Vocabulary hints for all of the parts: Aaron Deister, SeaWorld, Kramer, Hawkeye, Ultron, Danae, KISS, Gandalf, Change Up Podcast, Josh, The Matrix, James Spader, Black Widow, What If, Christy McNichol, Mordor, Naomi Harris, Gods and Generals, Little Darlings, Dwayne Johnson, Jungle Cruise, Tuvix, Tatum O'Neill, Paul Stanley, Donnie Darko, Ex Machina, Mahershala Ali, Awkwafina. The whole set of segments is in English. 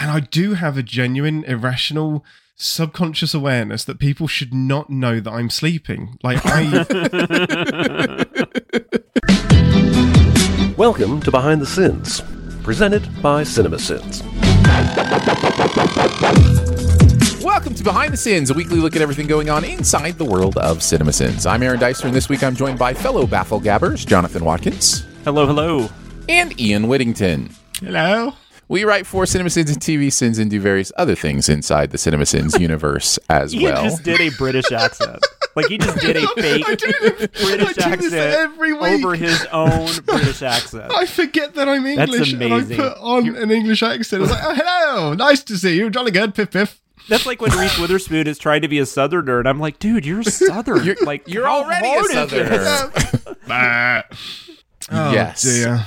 And I do have a genuine, irrational, subconscious awareness that people should not know that I'm sleeping. Like, I... Welcome to Behind the Sins, presented by CinemaSins. Welcome to Behind the Sins, a weekly look at everything going on inside the world of CinemaSins. I'm Aaron Deister, and this week I'm joined by fellow bafflegabbers, Jonathan Watkins. Hello, hello. And Ian Whittington. Hello. We write for CinemaSins and TV Sins and do various other things inside the CinemaSins universe as well. He just did a British accent. Like, he just did a fake British accent over his own British accent. I forget that I'm English. That's amazing. And I put on an English accent. I was like, oh, hello, nice to see you. Jolly good, piff, piff. That's like when Reese Witherspoon is trying to be a Southerner, and I'm like, dude, you're Southern. You're already a Southerner. Oh, yes. Dear.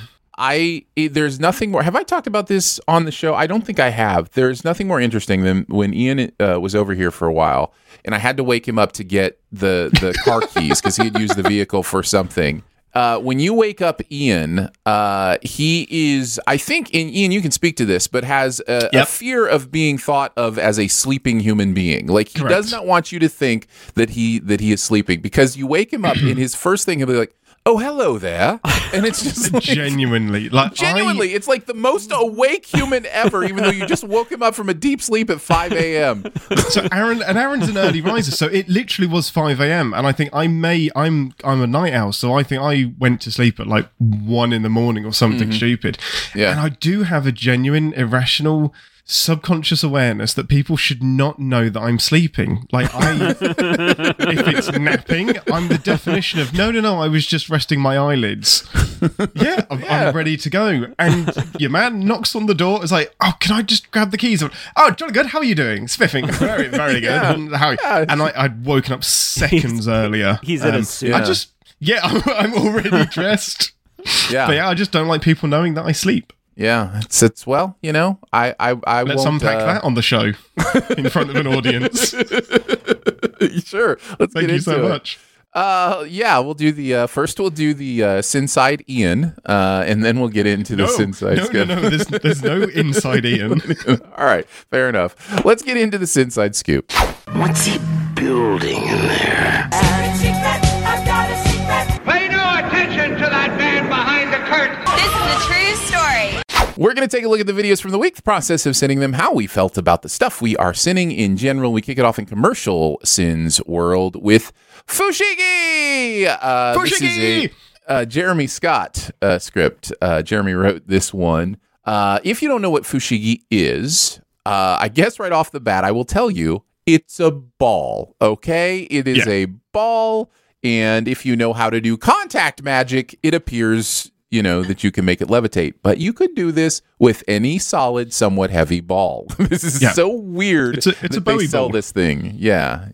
There's nothing more. Have I talked about this on the show? I don't think I have. There's nothing more interesting than when Ian was over here for a while, and I had to wake him up to get the car keys because he had used the vehicle for something. When you wake up Ian, he is, I think, and Ian, you can speak to this, but has a fear of being thought of as a sleeping human being. Like, he Correct. Does not want you to think that he is sleeping, because you wake him up and his first thing he'll be like, oh, hello there. And it's just like, genuinely, it's like the most awake human ever, even though you just woke him up from a deep sleep at 5 a.m. So Aaron's an early riser, so it literally was 5 a.m. And I think I'm a night owl, so I think I went to sleep at like 1 in the morning or something stupid. Yeah. And I do have a genuine, irrational, subconscious awareness that people should not know that I'm sleeping. Like, I if it's napping, I'm the definition of no, I was just resting my eyelids. I'm ready to go. And your man knocks on the door, is like, oh, can I just grab the keys? Like, oh, jolly good, how are you doing? Spiffing, very, very good. Yeah. How are you? Yeah. And I'd woken up seconds earlier. He's in a suit. I'm already dressed. Yeah. But I just don't like people knowing that I sleep. Yeah, it's well, I Let's won't, unpack that on the show in front of an audience. Sure. Let's Thank get you into so it. Much. We'll do the first. We'll do the Sinside Ian, and then we'll get into the Sinside. No, there's no inside Ian. All right, fair enough. Let's get into the Sinside scoop. What's he building in there? I've got a secret. Pay no attention to that man behind the curtain. We're going to take a look at the videos from the week, the process of sinning them, how we felt about the stuff we are sinning in general. We kick it off in commercial sins world with Fushigi! Fushigi! This is a Jeremy Scott script. Jeremy wrote this one. If you don't know what Fushigi is, I guess right off the bat, I will tell you, it's a ball, okay? It is a ball, and if you know how to do contact magic, it appears... that you can make it levitate, but you could do this with any solid, somewhat heavy ball. This is so weird. It's a Bowie they sell ball. This thing. Yeah.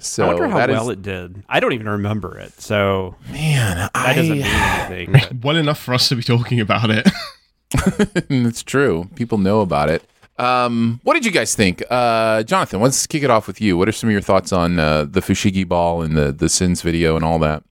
So I wonder how it did. I don't even remember it. So man, that doesn't mean anything. But... well enough for us to be talking about it. It's true. People know about it. What did you guys think, Jonathan? Let's kick it off with you. What are some of your thoughts on the Fushigi ball and the Sins video and all that?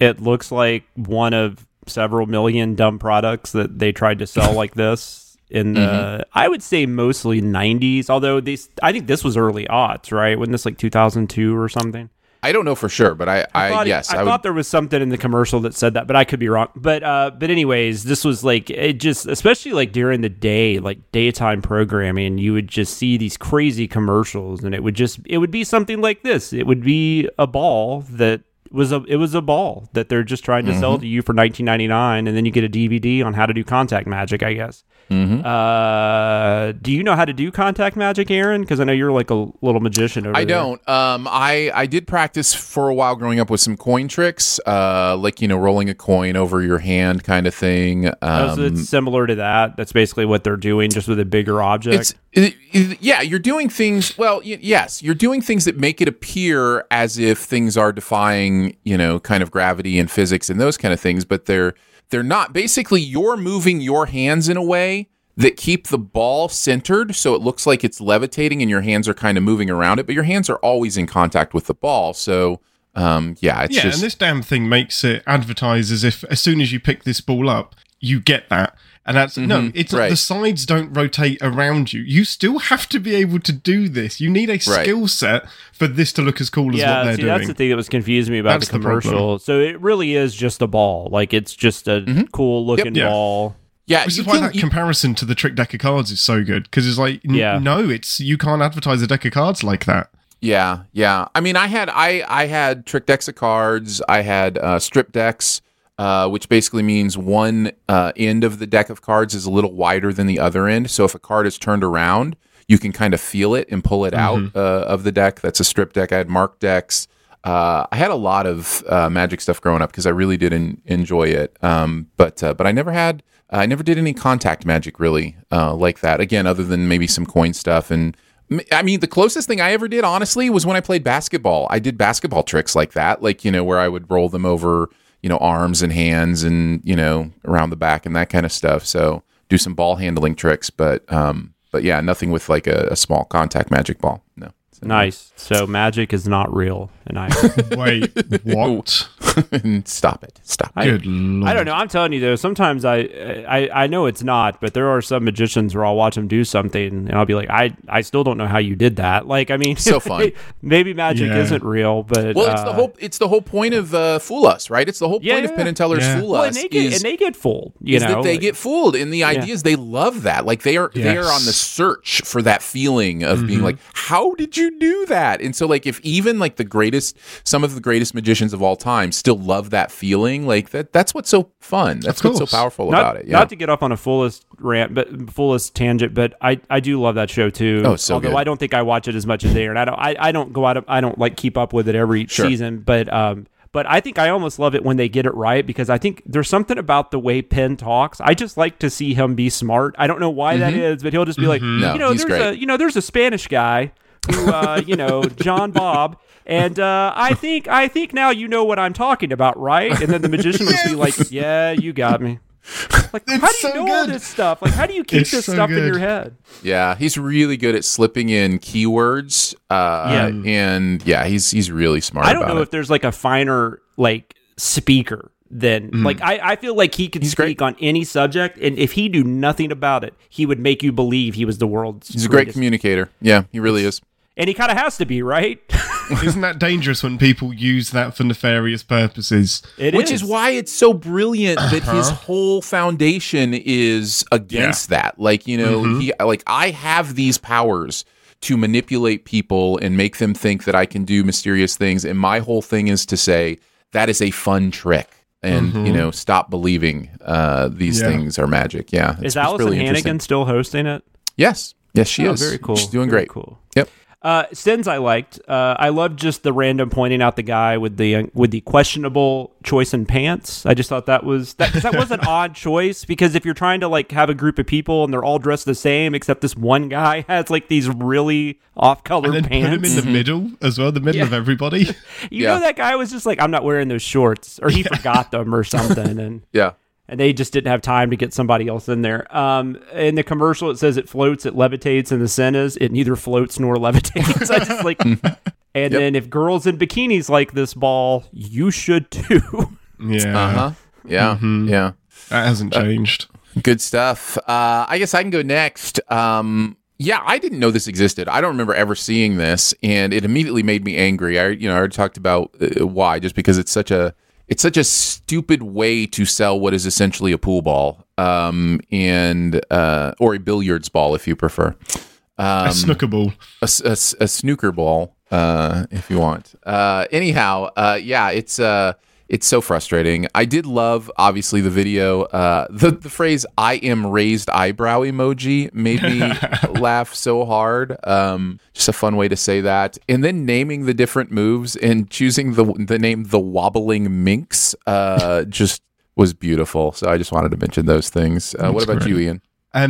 It looks like one of several million dumb products that they tried to sell like this in the I would say mostly 90s, although I think this was early aughts, right? Wasn't this like 2002 or something? I don't know for sure, but I thought there was something in the commercial that said that, but I could be wrong. But anyways, this was like, it just, especially like during the day, like daytime programming, you would just see these crazy commercials, and it would be something like this. It would be a ball that it was a ball that they're just trying to sell to you for $19.99, and then you get a DVD on how to do contact magic, I guess. Do you know how to do contact magic, Aaron? Because I know you're like a little magician over I there. Don't. I did practice for a while growing up with some coin tricks, like, rolling a coin over your hand kind of thing. So it's similar to that. That's basically what they're doing, just with a bigger object. You're doing things, you're doing things that make it appear as if things are defying, kind of gravity and physics and those kind of things, but they're not. Basically, you're moving your hands in a way that keep the ball centered, so it looks like it's levitating and your hands are kind of moving around it, but your hands are always in contact with the ball, so... it's just... and this damn thing makes it advertise as if as soon as you pick this ball up, you get that. And that's no, it's right. The sides don't rotate around you. You still have to be able to do this. You need a skill set for this to look as cool as what they're doing. That's the thing that was confusing me about the commercial. So it really is just a ball. Like, it's just a cool looking ball. Yeah, which is why that comparison to the trick deck of cards is so good, because it's like, no, it's you can't advertise a deck of cards like that. Yeah, yeah. I mean, I had trick decks of cards. I had strip decks. Which basically means one end of the deck of cards is a little wider than the other end. So if a card is turned around, you can kind of feel it and pull it out of the deck. That's a strip deck. I had marked decks. I had a lot of Magic stuff growing up because I really did enjoy it. But I never did any contact Magic really like that. Again, other than maybe some coin stuff. And I mean, the closest thing I ever did, honestly, was when I played basketball. I did basketball tricks like that, like, you know, where I would roll them over, you know, arms and hands and, you know, around the back and that kind of stuff. So do some ball handling tricks, but yeah, nothing with like a small contact Magic ball. No. So. Nice. So Magic is not real. And I wait, what? Stop it. Stop it. I don't know. I'm telling you though, sometimes I know it's not, but there are some magicians where I'll watch them do something and I'll be like, I still don't know how you did that. Like, I mean, so fun. Maybe Magic isn't real, but well, it's the whole point of Fool Us, right? It's the whole point of Penn and Teller's Fool Us. And they get fooled. You know, that they get fooled, and the idea is they love that. Like they are on the search for that feeling of being like, how did you do that? And so, like, if even like some of the greatest magicians of all time still love that feeling, like that's what's so fun. That's what's so powerful about it. Yeah. Not to get off on a fullest tangent, but I do love that show too. Oh, so although good. I don't think I watch it as much as they are, and I don't keep up with it every season, but I think I almost love it when they get it right, because I think there's something about the way Penn talks. I just like to see him be smart. I don't know why that is, but he'll just be like, there's a Spanish guy who, John Bob. And I think now you know what I'm talking about, right? And then the magician would be like, yeah, you got me. Like, how do you know all this stuff? Like, how do you keep this stuff in your head? Yeah, he's really good at slipping in keywords. And yeah, he's really smart. I don't know if there's like a finer like speaker than like I feel like he could speak on any subject, and if he knew nothing about it, he would make you believe he was the world's greatest. He's a great communicator. Yeah, he really is. And he kind of has to be, right? Isn't that dangerous when people use that for nefarious purposes? Which is why it's so brilliant that his whole foundation is against that. Like, you know, he like, I have these powers to manipulate people and make them think that I can do mysterious things, and my whole thing is to say that is a fun trick. And, you know, stop believing these things are magic. Yeah. Is Allison Hannigan still hosting it? Yes. Yes, she is. Very cool. She's doing great. Cool. Yep. Sins I liked. I loved just the random pointing out the guy with the questionable choice in pants. I just thought that was an odd choice, because if you're trying to like have a group of people and they're all dressed the same except this one guy has like these really off-color pants. And then put him in the middle as well, the middle of everybody. you know that guy was just like, I'm not wearing those shorts, or he forgot them or something. And And they just didn't have time to get somebody else in there. In the commercial, it says it floats, it levitates, and the sin is it neither floats nor levitates. I just like, and then if girls in bikinis like this ball, you should too. Yeah. Uh-huh. Yeah. Mm-hmm. Yeah. That hasn't changed. Good stuff. I guess I can go next. Yeah, I didn't know this existed. I don't remember ever seeing this, and it immediately made me angry. I already talked about why, just because it's such a stupid way to sell what is essentially a pool ball, or a billiards ball, if you prefer. A snooker ball. A snooker ball, if you want. It's so frustrating. I did love, obviously, the video. The phrase, I am raised eyebrow emoji, made me laugh so hard. Just a fun way to say that. And then naming the different moves and choosing the name The Wobbling Minx just was beautiful. So I just wanted to mention those things. What about you, Ian? So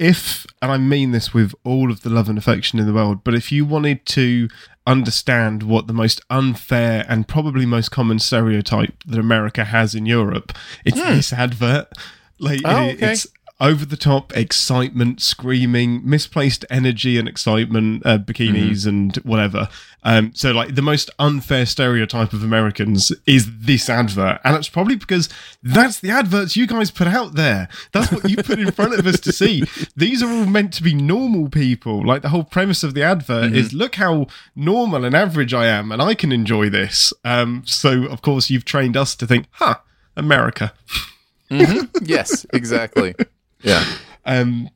and I mean this with all of the love and affection in the world, but if you wanted to understand what the most unfair and probably most common stereotype that America has in Europe, it's this advert. Like, it's over-the-top excitement, screaming, misplaced energy and excitement, bikinis and whatever. So, like, the most unfair stereotype of Americans is this advert. And it's probably because that's the adverts you guys put out there. That's what you put in front of us to see. These are all meant to be normal people. Like, the whole premise of the advert is, look how normal and average I am, and I can enjoy this. So, of course, you've trained us to think, America. Yes, exactly. Yeah.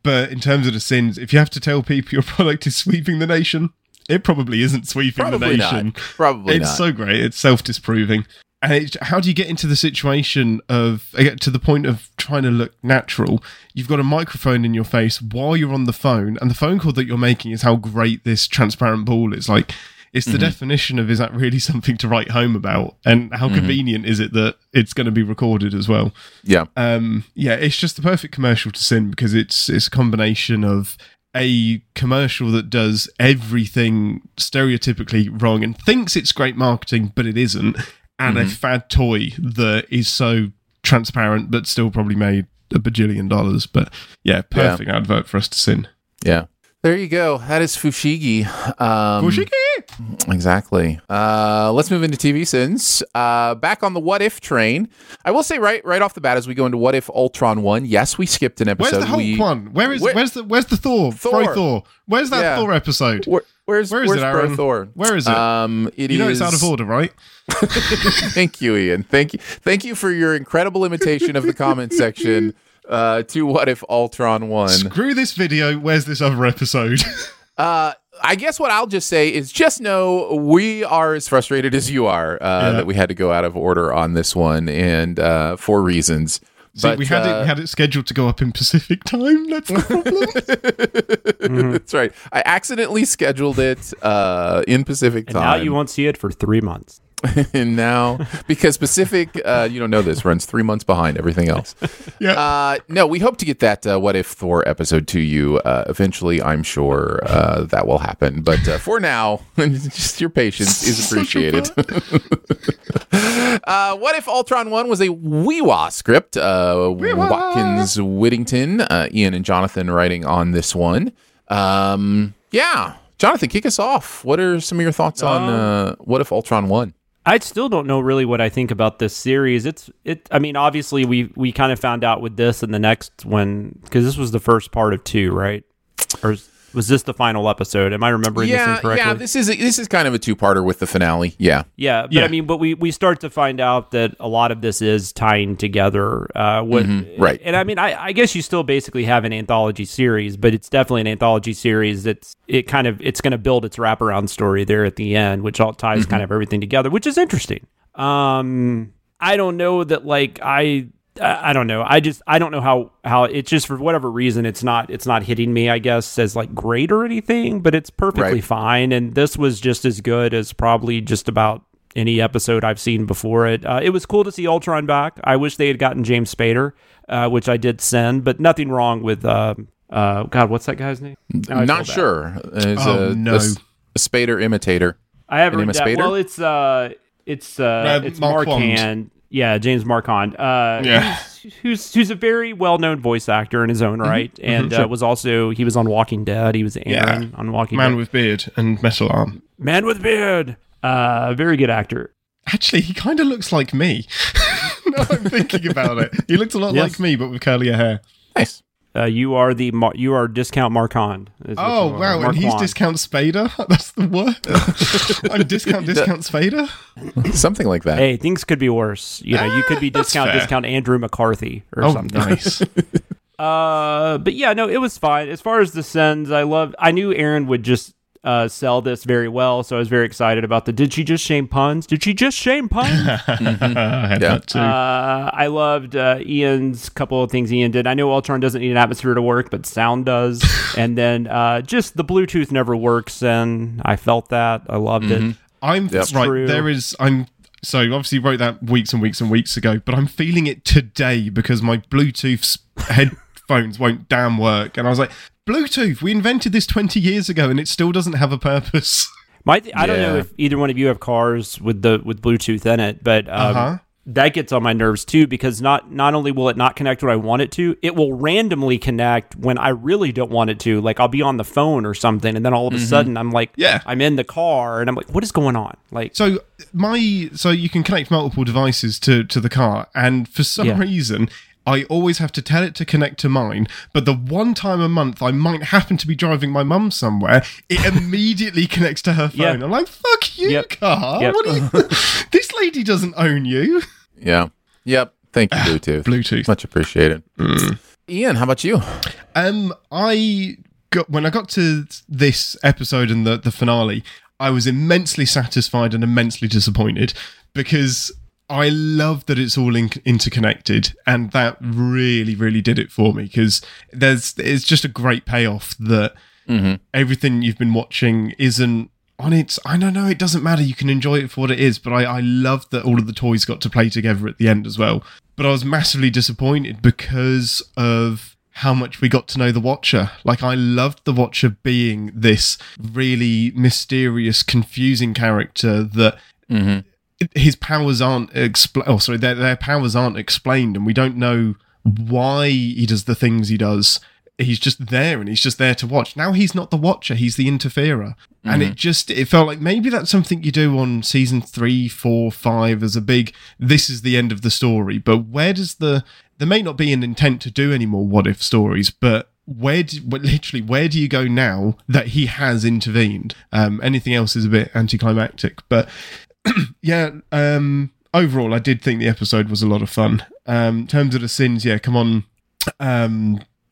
But in terms of the sins, if you have to tell people your product is sweeping the nation, it probably isn't sweeping the nation. Probably not. It's so great. It's self-disproving. And how do you get into the situation of, to the point of trying to look natural? You've got a microphone in your face while you're on the phone, and the phone call that you're making is how great this transparent ball is. Like, it's the definition of, is that really something to write home about? And how convenient is it that it's going to be recorded as well? Yeah. Yeah, it's just the perfect commercial to sin, because it's a combination of a commercial that does everything stereotypically wrong and thinks it's great marketing, but it isn't, and a fad toy that is so transparent but still probably made $1 bajillion. But yeah, perfect advert for us to sin. Yeah. There you go. That is Fushigi. Fushigi! Exactly. Let's move into TV sins. Back on the What If train. I will say right off the bat, as we go into What If Ultron 1, yes, we skipped an episode. Where's the Hulk one? Where's the Thor? Where's that Thor episode? Where is it, Aaron? Thor? Where is it? It's out of order, right? Thank you, Ian. Thank you for your incredible imitation of the comment section. To What If Ultron 1. Screw this video. Where's this other episode? I guess what I'll just say is, just know we are as frustrated as you are that we had to go out of order on this one, and for reasons. But, we had it scheduled to go up in Pacific time. That's the problem. That's right. I accidentally scheduled it in Pacific time. And now you won't see it for 3 months. And now, because Pacific, you don't know this, runs 3 months behind everything else. Yeah. No, we hope to get that What If Thor episode to you eventually. I'm sure that will happen. But for now, just your patience is appreciated. What If Ultron 1 was a wee-wah script. Wee-wah. Watkins, Whittington, Ian and Jonathan writing on this one. Yeah. Jonathan, kick us off. What are some of your thoughts on What If Ultron 1? I still don't know really what I think about this series. I mean, obviously we kind of found out with this and the next one, because this was the first part of 2, right? Or was this the final episode? Am I remembering this incorrectly? Yeah, this is kind of a two-parter with the finale. Yeah. Yeah, but I mean, but we start to find out that a lot of this is tying together. Right. And I mean, I guess you still basically have an anthology series, but it's definitely an anthology series that's it's going to build its wraparound story there at the end, which all ties kind of everything together, which is interesting. I don't know that, like, I don't know. I don't know how it's just, for whatever reason, it's not hitting me, I guess, as like great or anything, but it's perfectly fine. And this was just as good as probably just about any episode I've seen before it. It was cool to see Ultron back. I wish they had gotten James Spader, which I did send, but nothing wrong with, God, what's that guy's name? Not sure. A Spader imitator. I haven't read that. Spader? Well, it's Marcon. Yeah, James Marcon, who's a very well-known voice actor in his own right, and he was on Walking Dead. He was Aaron on Walking Dead. Man with beard and metal arm. Man with beard, very good actor. Actually, he kind of looks like me. Now I'm thinking about it. He looks a lot like me, but with curlier hair. Nice. You are discount Marcon. Oh, wow, Marcon. And he's discount Spader? That's the word? I'm discount Spader? Something like that. Hey, things could be worse. You know, you could be discount Andrew McCarthy or something. Nice. But yeah, no, it was fine. As far as the sins, I knew Aaron would just sell this very well, so I was very excited about the did she just shame puns I had that too. I loved Ian's couple of things Ian did. I know Ultron doesn't need an atmosphere to work, but sound does. And then just the Bluetooth never works, and I felt that. I loved it. So obviously wrote that weeks and weeks and weeks ago, but I'm feeling it today because my Bluetooth headphones won't damn work, and I was like, Bluetooth, we invented this 20 years ago and it still doesn't have a purpose. I don't know if either one of you have cars with Bluetooth in it, but that gets on my nerves too, because not only will it not connect when I want it to, it will randomly connect when I really don't want it to. Like, I'll be on the phone or something, and then all of a sudden I'm like, I'm in the car, and I'm like, what is going on? Like, so you can connect multiple devices to the car, and for some reason I always have to tell it to connect to mine, but the one time a month I might happen to be driving my mum somewhere, it immediately connects to her phone. Yep. I'm like, fuck you, car. Yep. What are you? This lady doesn't own you. Yeah. Yep. Thank you, Bluetooth. Bluetooth. Much appreciated. Mm. Ian, how about you? When I got to this episode and the finale, I was immensely satisfied and immensely disappointed, because I love that it's all interconnected, and that really, really did it for me, because it's just a great payoff that everything you've been watching isn't on its... I don't know, it doesn't matter. You can enjoy it for what it is, but I love that all of the toys got to play together at the end as well. But I was massively disappointed because of how much we got to know the Watcher. Like, I loved the Watcher being this really mysterious, confusing character that... Mm-hmm. His powers aren't their powers aren't explained, and we don't know why he does the things he does. He's just there, and he's just there to watch. Now he's not the Watcher, he's the Interferer. Mm-hmm. And it felt like maybe that's something you do on season 3, 4, 5 as a big, this is the end of the story. But where does there may not be an intent to do any more What If stories, but where do you go now that he has intervened? Anything else is a bit anticlimactic, but... overall I did think the episode was a lot of fun. In terms of the sins, come on.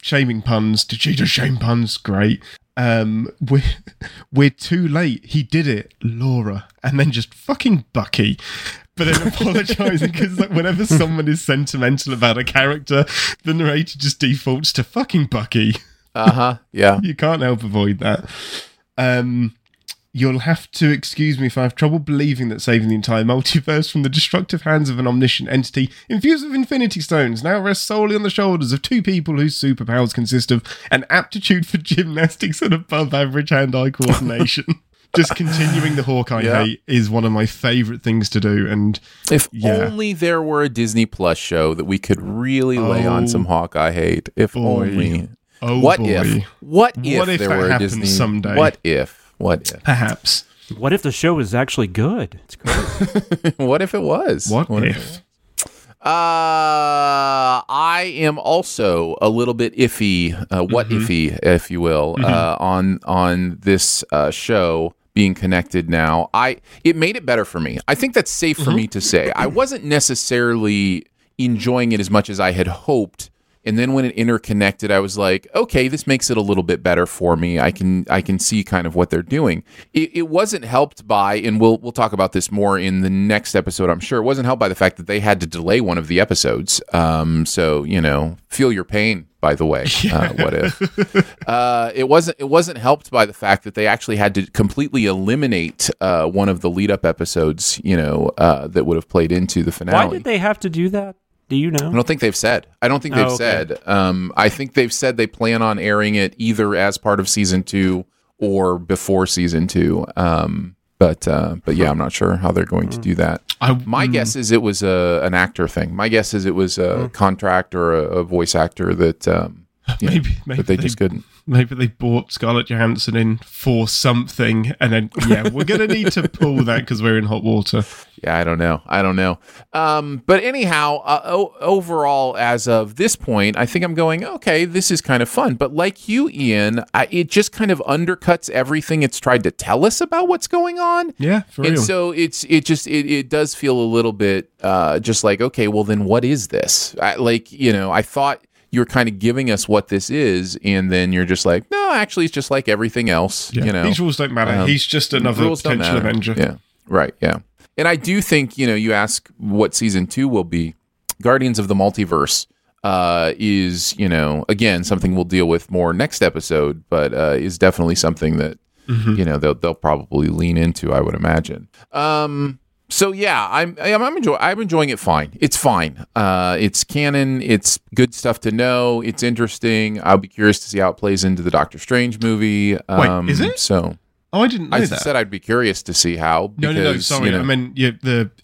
Shaming puns. Did she just shame puns? Great. We're too late. He did it, Laura. And then just fucking Bucky. But then apologising, because like, whenever someone is sentimental about a character, the narrator just defaults to fucking Bucky. Uh-huh, yeah. You can't help avoid that. You'll have to excuse me if I have trouble believing that saving the entire multiverse from the destructive hands of an omniscient entity infused with infinity stones now rests solely on the shoulders of two people whose superpowers consist of an aptitude for gymnastics and above-average hand-eye coordination. Just continuing the Hawkeye hate is one of my favourite things to do. And if only there were a Disney Plus show that we could really lay on some Hawkeye hate. If only. Oh, what boy. If? What if there were a Disney... someday? What if? What if? Perhaps. What if the show is actually good? It's great. What if it was? What if? I am also a little bit iffy, iffy, if you will, on this show being connected now. It made it better for me. I think that's safe for me to say. I wasn't necessarily enjoying it as much as I had hoped. And then when it interconnected, I was like, okay, this makes it a little bit better for me. I can see kind of what they're doing. It wasn't helped by, and we'll talk about this more in the next episode, I'm sure. It wasn't helped by the fact that they had to delay one of the episodes. So, feel your pain, by the way. What if? It wasn't helped by the fact that they actually had to completely eliminate one of the lead-up episodes, that would have played into the finale. Why did they have to do that? Do you know? I don't think they've said. Said. I think they've said they plan on airing it either as part of season 2 or before season 2. But yeah, I'm not sure how they're going to do that. My guess is it was an actor thing. My guess is it was a contract or a voice actor that they just couldn't. Maybe they bought Scarlett Johansson in for something, and then we're gonna need to pull that because we're in hot water. Yeah, I don't know. But anyhow, overall, as of this point, I think I'm going, okay, this is kind of fun. But like you, Ian, it just kind of undercuts everything it's tried to tell us about what's going on. Yeah, for real. And so it does feel a little bit just like, okay, well then what is this? I thought you're kind of giving us what this is, and then you're just like, no, actually, it's just like everything else. Yeah. These rules don't matter. He's just another potential Avenger. Yeah, right, yeah. And I do think, you ask what season 2 will be. Guardians of the Multiverse is, again, something we'll deal with more next episode, but is definitely something that, they'll probably lean into, I would imagine. So yeah, I'm enjoying it fine. It's fine. It's canon. It's good stuff to know. It's interesting. I'll be curious to see how it plays into the Doctor Strange movie. Wait, is it? So Oh, I didn't know that. I said I'd be curious to see how. Because, no, sorry. You know, I mean,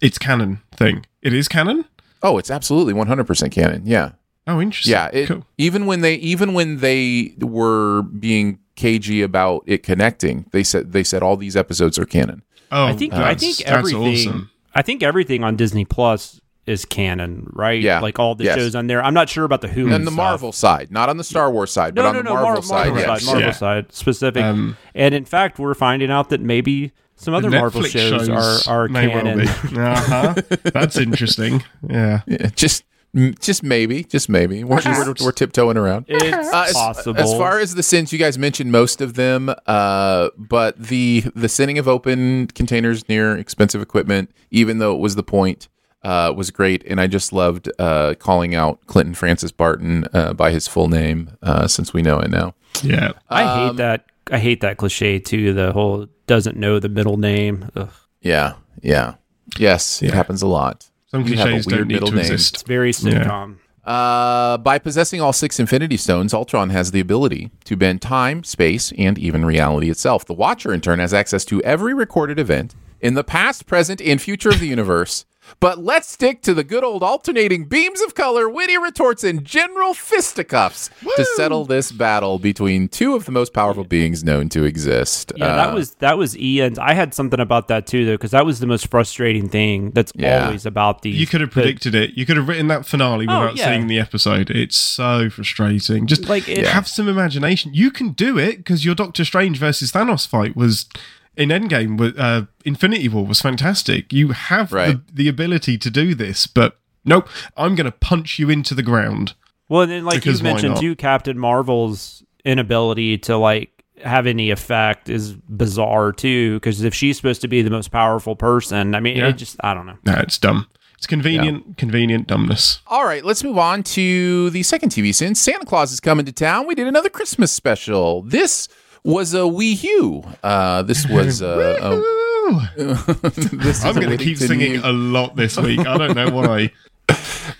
it's canon thing. It is canon? Oh, it's absolutely 100% canon, yeah. Oh, interesting. Yeah, cool. Even when they were being cagey about it connecting, they said all these episodes are canon. Oh, I think everything. I think everything on Disney Plus is canon, right? Yeah, like all the shows on there. I'm not sure about the Hulu and the side. Marvel side, not on the Star Wars side, but on the Marvel side specific. And in fact, we're finding out that maybe some other Marvel shows are canon. That's interesting. Yeah. Just maybe. We're tiptoeing around. It's possible. As far as the sins, you guys mentioned most of them, but the sinning of open containers near expensive equipment, even though it was the point, was great. And I just loved calling out Clinton Francis Barton by his full name, since we know it now. Yeah. I hate that. I hate that cliche, too, the whole doesn't know the middle name. Ugh. Yeah. Yes, it happens a lot. Some cliches don't need to exist. It's very sitcom. Yeah. By possessing all 6 Infinity Stones, Ultron has the ability to bend time, space, and even reality itself. The Watcher, in turn, has access to every recorded event in the past, present, and future of the universe. But let's stick to the good old alternating beams of color, witty retorts, and general fisticuffs to settle this battle between two of the most powerful beings known to exist. Yeah, that was Ian's. I had something about that too, though, because that was the most frustrating thing. That's always about these. You could have predicted it. You could have written that finale without seeing the episode. It's so frustrating. Just like have some imagination. You can do it, because your Doctor Strange versus Thanos fight was. In Endgame, Infinity War was fantastic. You have the ability to do this, but nope, I'm going to punch you into the ground. Well, and then, like you mentioned too, Captain Marvel's inability to have any effect is bizarre too, because if she's supposed to be the most powerful person, I mean, it just, I don't know. No, it's dumb. It's convenient dumbness. All right, let's move on to the second TV scene. Santa Claus Is Coming to Town. We did another Christmas special. This was a Wii U. This was I'm going to keep singing a lot this week. I don't know why.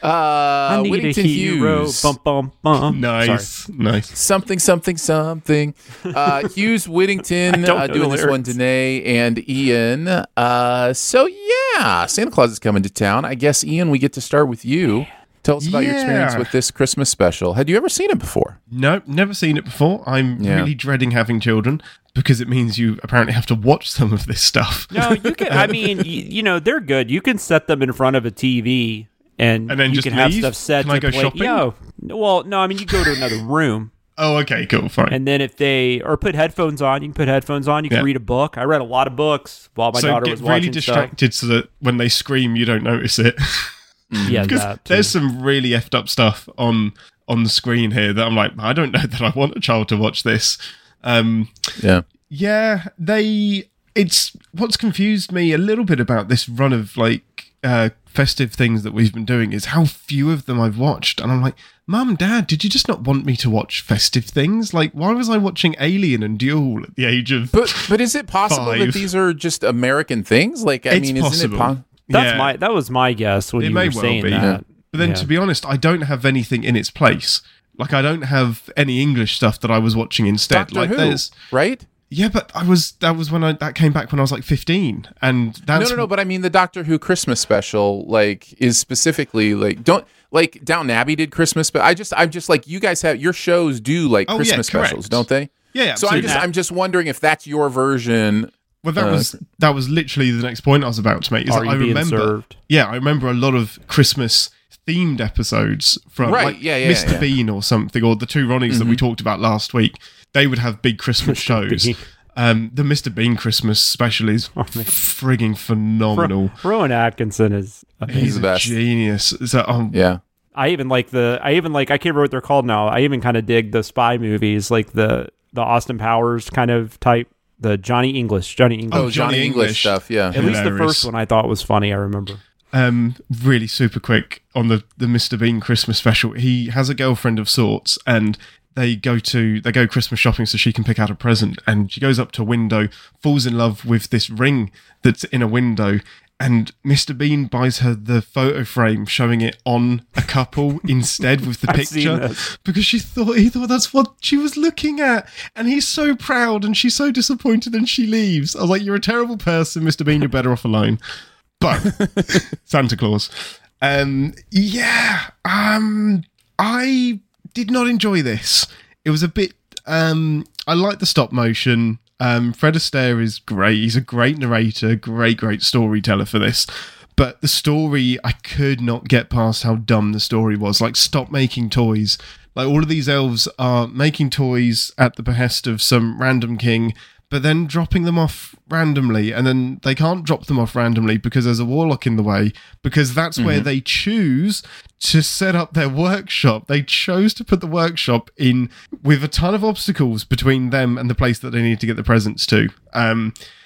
I need Whittington a hero. Hughes. Bum, bum, bum. Nice. Something. Hughes, Whittington doing this one, Danae and Ian. So yeah, Santa Claus Is Coming to Town. I guess, Ian, we get to start with you. Tell us about your experience with this Christmas special. Had you ever seen it before? No, never seen it before. I'm really dreading having children, because it means you apparently have to watch some of this stuff. No, you can. I mean, you know, they're good. You can set them in front of a TV and then you can have stuff set. Can I go shopping? Well, no, I mean, you go to another room. Oh, okay, cool, fine. And then put headphones on, you can put headphones on, you can read a book. I read a lot of books while my daughter was watching. So get really distracted so that when they scream, you don't notice it. Yeah, because there's some really effed up stuff on the screen here that I'm like, I don't know that I want a child to watch this. It's what's confused me a little bit about this run of festive things that we've been doing is how few of them I've watched, and I'm like, Mum, Dad, did you just not want me to watch festive things? Like, why was I watching Alien and Duel at the age of? But is it possible 5? That these are just American things? Like, isn't it possible? That was my guess when you were saying that. Yeah. But then, to be honest, I don't have anything in its place. Like, I don't have any English stuff that I was watching instead. Doctor Who, right? Yeah, but that came back when I was like 15, and that's no. But I mean, the Doctor Who Christmas special, is specifically Downton Abbey did Christmas, but I'm just like, you guys have your shows do Christmas specials, don't they? Yeah. Absolutely. So I'm just wondering if that's your version. Well, that was literally the next point I was about to make. Is that I remember? Served? Yeah, I remember a lot of Christmas themed episodes from Mr. Bean or something, or the two Ronnies that we talked about last week. They would have big Christmas shows. The Mr. Bean Christmas special is frigging phenomenal. Rowan Atkinson is amazing. He's the best. Genius. So, I can't remember what they're called now. I even kind of dig the spy movies, like the Austin Powers kind of type. The Johnny English. Oh, Johnny English stuff, yeah. At least the first one I thought was funny, I remember. Really super quick on the Mr. Bean Christmas special. He has a girlfriend of sorts, and they go Christmas shopping so she can pick out a present, and she goes up to a window, falls in love with this ring that's in a window, and Mr. Bean buys her the photo frame showing it on a couple instead with the picture because he thought that's what she was looking at, and he's so proud and she's so disappointed and she leaves. I was like, you're a terrible person, Mr. Bean, you're better off alone. But Santa Claus. I did not enjoy this. It was a bit... I like the stop motion. Fred Astaire is great. He's a great narrator, great storyteller for this. But the story, I could not get past how dumb the story was. Like, stop making toys. Like, all of these elves are making toys at the behest of some random king, but then dropping them off randomly, and then they can't drop them off randomly because there's a warlock in the way, because that's where they choose to set up their workshop. They chose to put the workshop in with a ton of obstacles between them and the place that they need to get the presents to.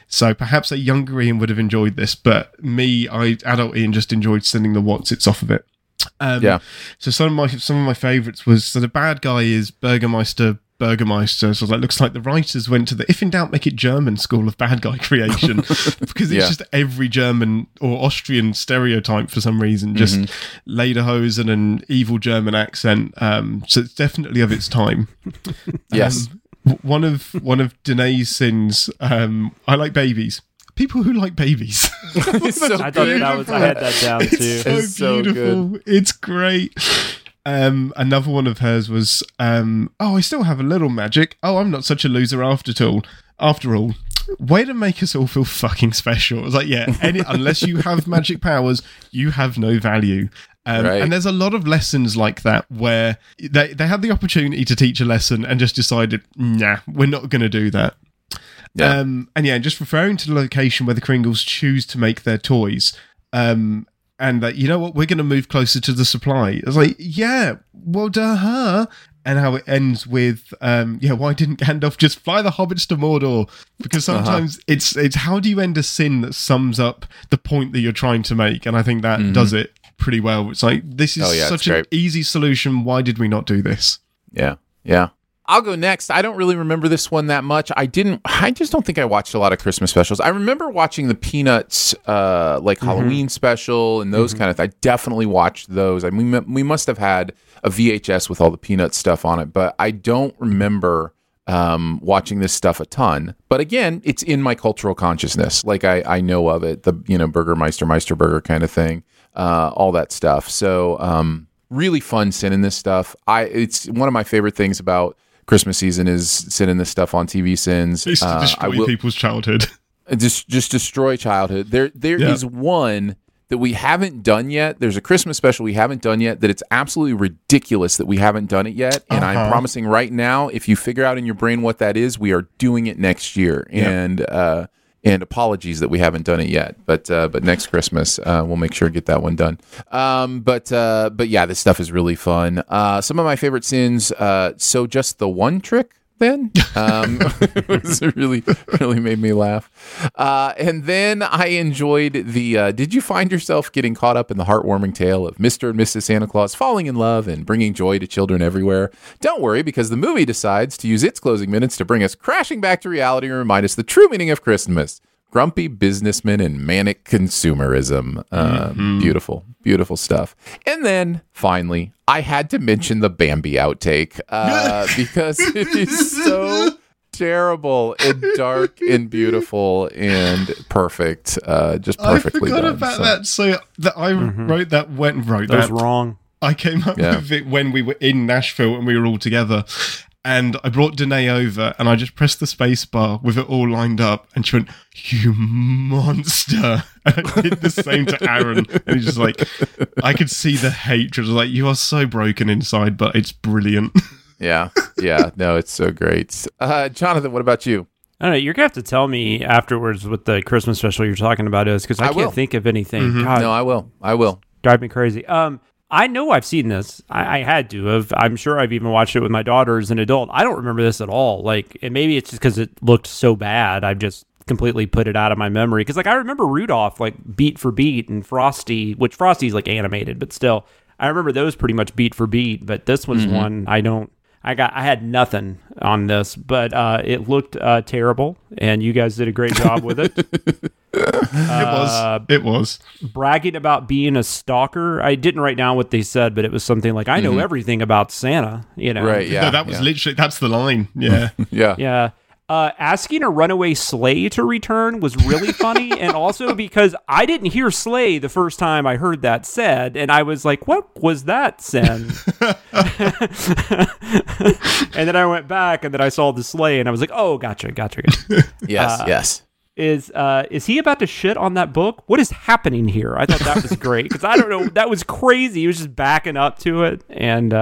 So perhaps a younger Ian would have enjoyed this, but adult Ian just enjoyed sending the whatsits off of it. So some of my favourites was, so the bad guy is Burgermeister, so it looks like the writers went to the if in doubt make it German school of bad guy creation because it's just every German or Austrian stereotype for some reason, just lederhosen and an evil German accent, so it's definitely of its time. One of Danae's sins, I like babies. People who like babies. I had that down too. It's so beautiful. So good. It's great. Another one of hers was, I still have a little magic. Oh, I'm not such a loser after all. Way to make us all feel fucking special. I was like, unless you have magic powers, you have no value. Right. And there's a lot of lessons like that where they had the opportunity to teach a lesson and just decided, nah, we're not going to do that. Yeah. Just referring to the location where the Kringles choose to make their toys, and that, you know what, we're going to move closer to the supply. It's like, yeah, well, duh-huh. And how it ends with, why didn't Gandalf just fly the hobbits to Mordor? Because sometimes it's how do you end a sin that sums up the point that you're trying to make? And I think that does it pretty well. It's like, this is such an easy solution. Why did we not do this? Yeah, yeah. I'll go next. I don't really remember this one that much. I just don't think I watched a lot of Christmas specials. I remember watching the Peanuts Halloween special and those kind of things. I definitely watched those. I mean, we must have had a VHS with all the Peanuts stuff on it, but I don't remember watching this stuff a ton. But again, it's in my cultural consciousness. Like I know of it, the Burgermeister, Meisterburger kind of thing, all that stuff. So really fun sin in this stuff. It's one of my favorite things about Christmas season is sending this stuff on TV Sins. It's to destroy people's childhood. Just destroy childhood. There is one that we haven't done yet. There's a Christmas special we haven't done yet that it's absolutely ridiculous that we haven't done it yet. And I'm promising right now, if you figure out in your brain what that is, we are doing it next year. And apologies that we haven't done it yet, but next Christmas we'll make sure to get that one done. This stuff is really fun. Some of my favorite sins. So just the one trick then, it really made me laugh. And then I enjoyed the. Did you find yourself getting caught up in the heartwarming tale of Mr. and Mrs. Santa Claus falling in love and bringing joy to children everywhere? Don't worry, because the movie decides to use its closing minutes to bring us crashing back to reality and remind us the true meaning of Christmas: grumpy businessmen and manic consumerism. Beautiful stuff. And then finally, I had to mention the Bambi outtake because it is so terrible and dark and beautiful and perfect. Just perfectly done. I forgot about that. I wrote that. Wrong. I came up with it when we were in Nashville and we were all together. And I brought Danae over, and I just pressed the space bar with it all lined up, and she went, "You monster!" And I did the same to Aaron, and he's just like, I could see the hatred. I was like, "You are so broken inside, but it's brilliant." Yeah, no, it's so great. Jonathan, what about you? I don't know. You're gonna have to tell me afterwards what the Christmas special you're talking about is, because I can't think of anything. God, no, I will. Drive me crazy. I know I've seen this. I had to have. I'm sure I've even watched it with my daughter as an adult. I don't remember this at all. Like, and maybe it's just because it looked so bad. I've just completely put it out of my memory. Because, I remember Rudolph, beat for beat, and Frosty, which Frosty's, animated, but still. I remember those pretty much beat for beat, but this was one I don't. I had nothing on this, but it looked terrible, and you guys did a great job with it. It was. Bragging about being a stalker. I didn't write down what they said, but it was something like, I know everything about Santa, you know? Right, yeah. No, that was literally, that's the line. Yeah. Yeah. Yeah. Asking a runaway sleigh to return was really funny, and also because I didn't hear sleigh the first time I heard that said, and I was like, what was that, Sen? And then I went back, and then I saw the sleigh, and I was like, oh, gotcha. Yes. Is he about to shit on that book? What is happening here? I thought that was great, because I don't know, that was crazy. He was just backing up to it, and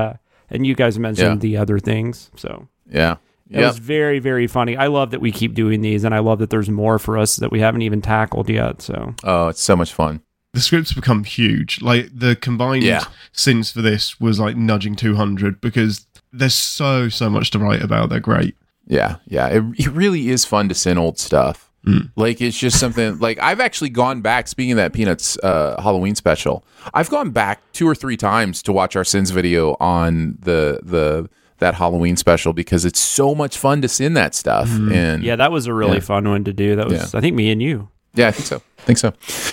you guys mentioned the other things, so. Yeah. It was very, very funny. I love that we keep doing these, and I love that there's more for us that we haven't even tackled yet. So, oh, it's so much fun. The scripts become huge. Like the combined sins for this was like nudging 200 because there's so much to write about. They're great. Yeah. It really is fun to sin old stuff. Mm. Like it's just something. Like I've actually gone back. Speaking of that Peanuts Halloween special, I've gone back 2 or 3 times to watch our sins video on that Halloween special because it's so much fun to sin that stuff. And that was a really fun one to do. That was, I think, me and you. Yeah, I think so.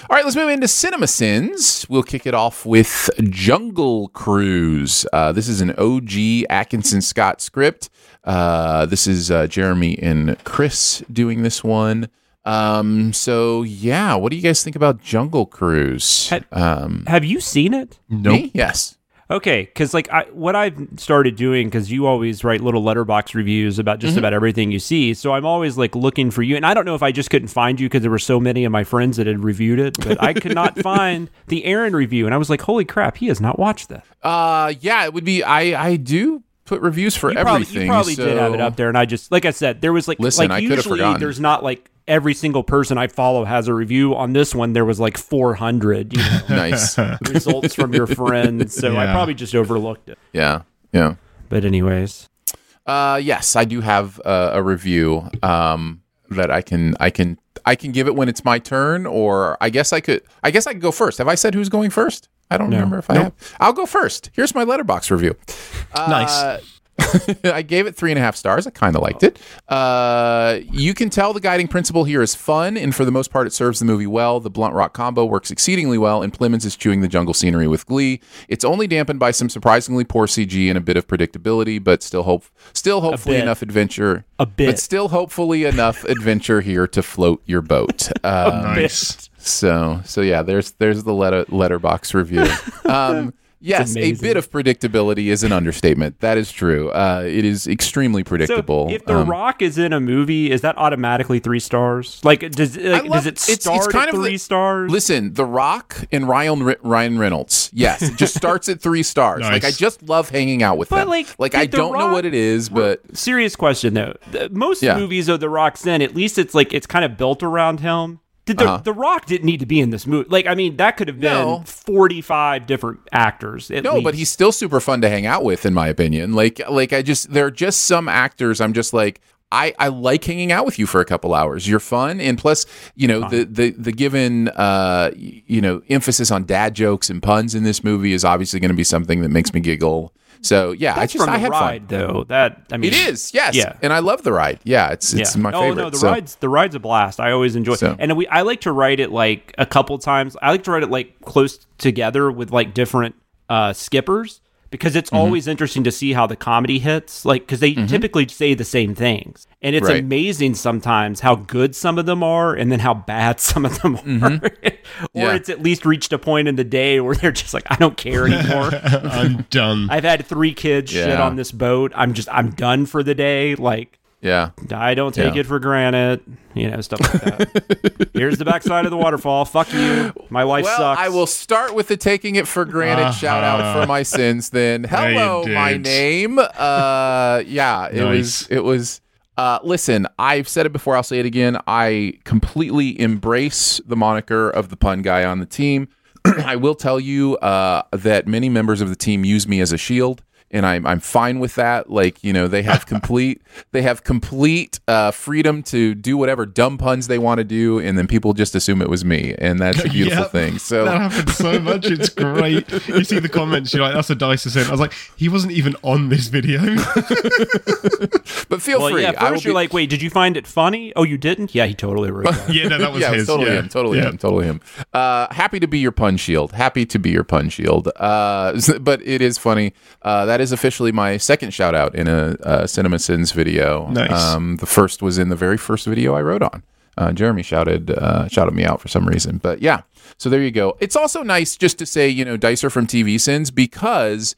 All right, let's move into CinemaSins. We'll kick it off with Jungle Cruise. This is an OG Atkinson Scott script. This is Jeremy and Chris doing this one. What do you guys think about Jungle Cruise? Have you seen it? No. Nope. Yes. Okay, because what I've started doing, because you always write little letterbox reviews about just about everything you see, so I'm always looking for you, and I don't know if I just couldn't find you because there were so many of my friends that had reviewed it, but I could not find the Aaron review, and I was like, holy crap, he has not watched that. It would be, I do put reviews for everything. You probably did have it up there, and I just, like I said, there was listen, I could have forgotten. There's not every single person I follow has a review. On this one, there was 400 nice results from your friends. So I probably just overlooked it. Yeah. But anyways, yes, I do have a review that I can give it when it's my turn, or I guess I could go first. Have I said who's going first? I don't remember if I have. I'll go first. Here's my Letterboxd review. Nice. I gave it 3.5 stars. I kind of liked it. You can tell the guiding principle here is fun, and for the most part, it serves the movie well. The blunt rock combo works exceedingly well, and Plemons is chewing the jungle scenery with glee. It's only dampened by some surprisingly poor CG and a bit of predictability, but still hopefully enough adventure. A bit, but still hopefully enough adventure here to float your boat. A bit. So yeah, there's the letterbox review. Yes, a bit of predictability is an understatement. That is true. It is extremely predictable. So if The Rock is in a movie, is that automatically 3 stars? Does it start at 3 stars? Listen, The Rock and Ryan Reynolds. Yes, it just starts at 3 stars. Nice. I just love hanging out with them. I don't know what it is, but... Serious question, though. Most movies of The Rock's in, at least it's it's kind of built around him. The Rock didn't need to be in this movie. That could have been 45 different actors. No, but he's still super fun to hang out with, in my opinion. There are just some actors I'm just like, I like hanging out with you for a couple hours. You're fun, and plus, the given emphasis on dad jokes and puns in this movie is obviously going to be something that makes me giggle. So yeah, I had ride, fun though. It is, yes, yeah. And I love the ride. Yeah, it's my favorite. Oh no, the ride's a blast. I always enjoy it. And I like to ride it a couple times. I like to ride it close together with different skippers because it's always interesting to see how the comedy hits. Because they typically say the same things, and it's amazing sometimes how good some of them are, and then how bad some of them are. It's at least reached a point in the day where they're just like, I don't care anymore. I'm done. I've had 3 kids shit on this boat. I'm done for the day. I don't take it for granted. Stuff like that. Here's the backside of the waterfall. Fuck you. My life sucks. I will start with the taking it for granted shout out for my sins. Then hello, my name. It was. Listen, I've said it before, I'll say it again. I completely embrace the moniker of the pun guy on the team. I will tell you that many members of the team use me as a shield and I'm fine with that. Like, you know, they have complete freedom to do whatever dumb puns they want to do, and then people just assume it was me, and that's a beautiful thing. So that happens so much, it's great. You see the comments, you're like, that's a Deister sin. I was like, he wasn't even on this video. But feel free. Yeah, first you're like, wait, did you find it funny? Oh, you didn't? Yeah, he totally wrote that. Yeah, no, that was his. Totally him. Happy to be your pun shield. But it is funny. That is officially my second shout out in a CinemaSins video. Nice. The first was in the very first video I wrote on. Jeremy shouted me out for some reason, but yeah. So there you go. It's also nice just to say, you know, Deister from TV Sins, because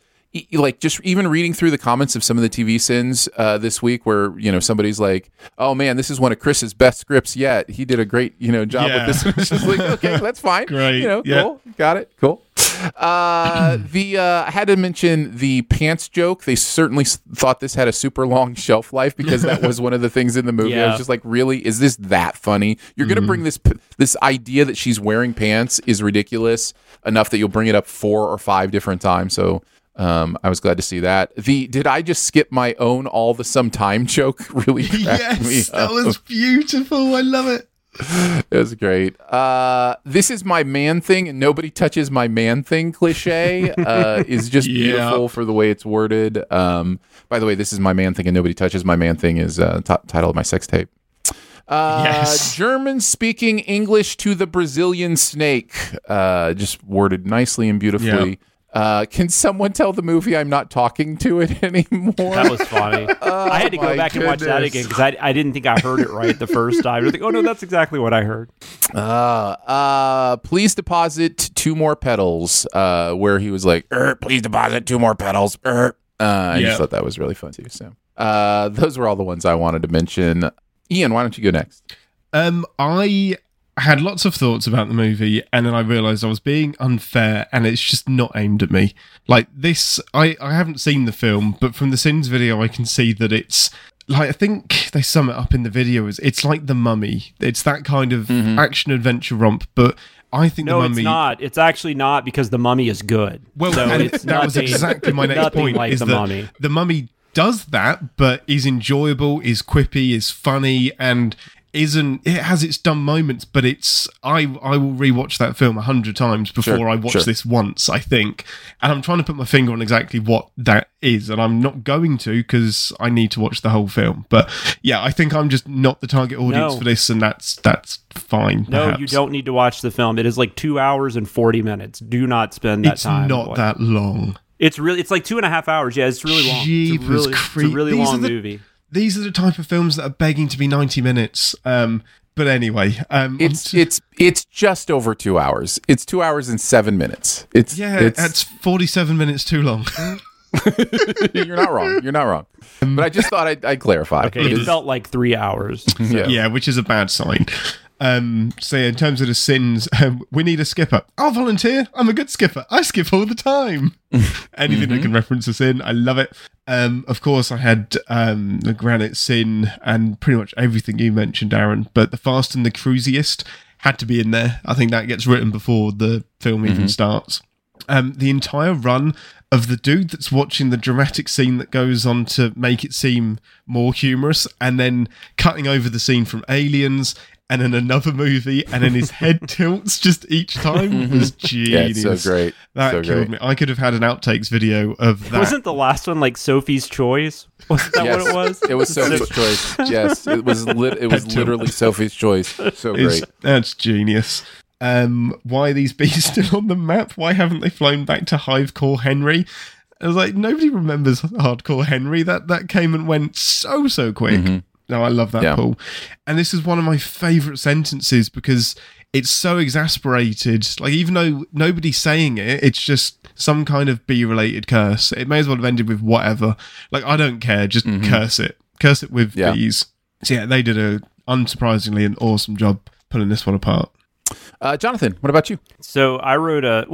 like just even reading through the comments of some of the TV Sins this week, where, you know, somebody's like, oh man, this is one of Chris's best scripts yet. He did a great, you know, job with this. It's just like, okay, that's fine. Great. You know, cool. Got it. Cool. I had to mention the pants joke. They certainly thought this had a super long shelf life, because that was one of the things in the movie. I was just like, really? Is this that funny? You're going to bring this idea that she's wearing pants is ridiculous enough that you'll bring it up 4 or 5 different times. So I was glad to see that. Did I just skip my own all the some time joke? Really cracked me up. That was beautiful. I love it. It was great. This is my man thing, and nobody touches my man thing cliche is just beautiful for the way it's worded. By the way, this is my man thing, and nobody touches my man thing is title of my sex tape. German speaking English to the Brazilian snake, just worded nicely and beautifully. Can someone tell the movie I'm not talking to it anymore? That was funny. I had to go back and watch that again, because I didn't think I heard it right the first time. I was like, oh no, that's exactly what I heard. Please deposit 2 more pedals, where he was like, please deposit 2 more pedals. I just thought that was really fun too. So those were all the ones I wanted to mention. Ian, why don't you go next? I had lots of thoughts about the movie, and then I realised I was being unfair, and it's just not aimed at me. Like this, I haven't seen the film, but from the Sins video, I can see that it's like, I think they sum it up in the video as it's like The Mummy. It's that kind of action adventure romp, but I think The Mummy. No, it's not. It's actually not, because The Mummy is good. Well, so it's that was exactly my next point. Like is the Mummy. The Mummy does that, but is enjoyable, is quippy, is funny, and it has its dumb moments, but it's I will rewatch that film 100 times before I watch this once, I think. And I'm trying to put my finger on exactly what that is, and I'm not going to, because I need to watch the whole film. But yeah, I think I'm just not the target audience for this, and that's fine. Perhaps. No, you don't need to watch the film. It is like 2 hours and 40 minutes. Do not spend that time. It's not that long. It's like 2.5 hours. Yeah, it's really long. It's a really long movie. These are the type of films that are begging to be 90 minutes. But anyway, it's just over 2 hours. It's 2 hours and 7 minutes. That's 47 minutes too long. You're not wrong. But I just thought I'd clarify. Okay, it felt like 3 hours. So. Yeah, which is a bad sign. So in terms of the Sins, we need a skipper. I'll volunteer. I'm a good skipper. I skip all the time. Anything that can reference a sin, I love it. Of course, I had the Granite Sin and pretty much everything you mentioned, Aaron. But the Fast and the Cruisiest had to be in there. I think that gets written before the film even starts. The entire run of the dude that's watching the dramatic scene that goes on to make it seem more humorous, and then cutting over the scene from Aliens, and then another movie, and then his head tilts just each time was genius. Yeah, so great. That killed me. I could have had an outtakes video of that. Wasn't the last one like Sophie's Choice? Wasn't that what it was? It was Sophie's Choice. Yes, it was literally Sophie's Choice. So great. That's genius. Why are these bees still on the map? Why haven't they flown back to Hivecore Henry? I was like, nobody remembers Hardcore Henry. That came and went so quick. No, I love that, Paul. And this is one of my favourite sentences, because it's so exasperated. Like, even though nobody's saying it, it's just some kind of bee-related curse. It may as well have ended with whatever. Like, I don't care. Just curse it. Curse it with bees. So, yeah, they did, unsurprisingly, an awesome job pulling this one apart. Jonathan, what about you? So I wrote I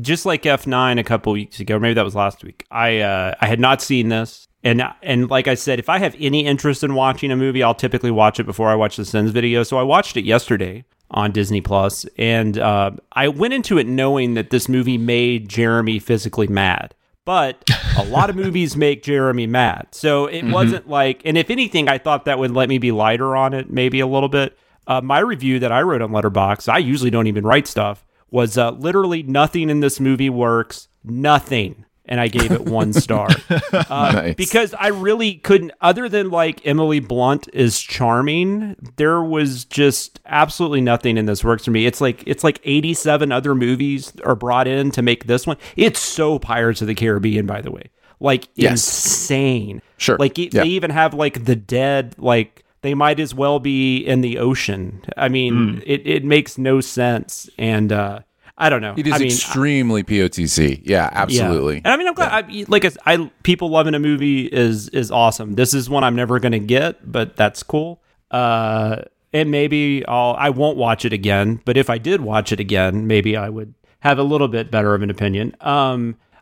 just like F9 a couple weeks ago, maybe that was last week. I had not seen this, and like I said, if I have any interest in watching a movie, I'll typically watch it before I watch the Sins video. So I watched it yesterday on Disney Plus, and I went into it knowing that this movie made Jeremy physically mad. But a lot of movies make Jeremy mad. So it wasn't like, and if anything, I thought that would let me be lighter on it, maybe a little bit. My review that I wrote on Letterboxd, I usually don't even write stuff, was literally nothing in this movie works. Nothing. And I gave it 1 star. Nice. Because I really couldn't, other than like Emily Blunt is charming, there was just absolutely nothing in this works for me. It's like 87 other movies are brought in to make this one. It's so Pirates of the Caribbean, by the way. Like, yes. Insane. Sure. Like, they even have like the dead, like they might as well be in the ocean. I mean, it makes no sense. And, I don't know. It is extremely POTC. Yeah, absolutely. Yeah. And I mean, I'm glad. Yeah. People loving a movie is awesome. This is one I'm never going to get, but that's cool. And maybe I won't watch it again. But if I did watch it again, maybe I would have a little bit better of an opinion.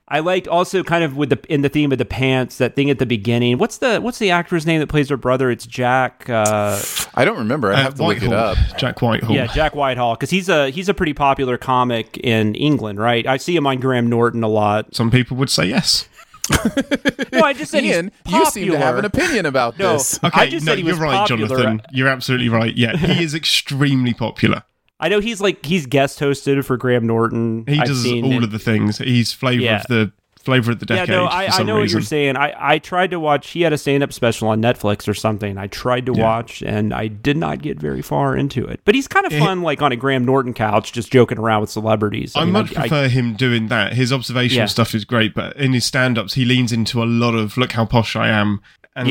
I liked also kind of in the theme of the pants, that thing at the beginning. What's the actor's name that plays her brother? It's Jack. I don't remember. I have to look it up. Jack Whitehall. Yeah, Jack Whitehall, because he's a pretty popular comic in England, right? I see him on Graham Norton a lot. Some people would say yes. No, I just said Ian, he's popular. You seem to have an opinion about this. Okay, I just said he was right, popular. Jonathan. You're absolutely right. Yeah, he is extremely popular. I know he's guest hosted for Graham Norton. He does all of the things. He's flavor of the decade. Yeah, no, I know what you're saying. I tried to watch. He had a stand up special on Netflix or something. I tried to watch, and I did not get very far into it. But he's kind of fun, like on a Graham Norton couch, just joking around with celebrities. I prefer him doing that. His observational stuff is great, but in his stand ups, he leans into a lot of "Look how posh I am." And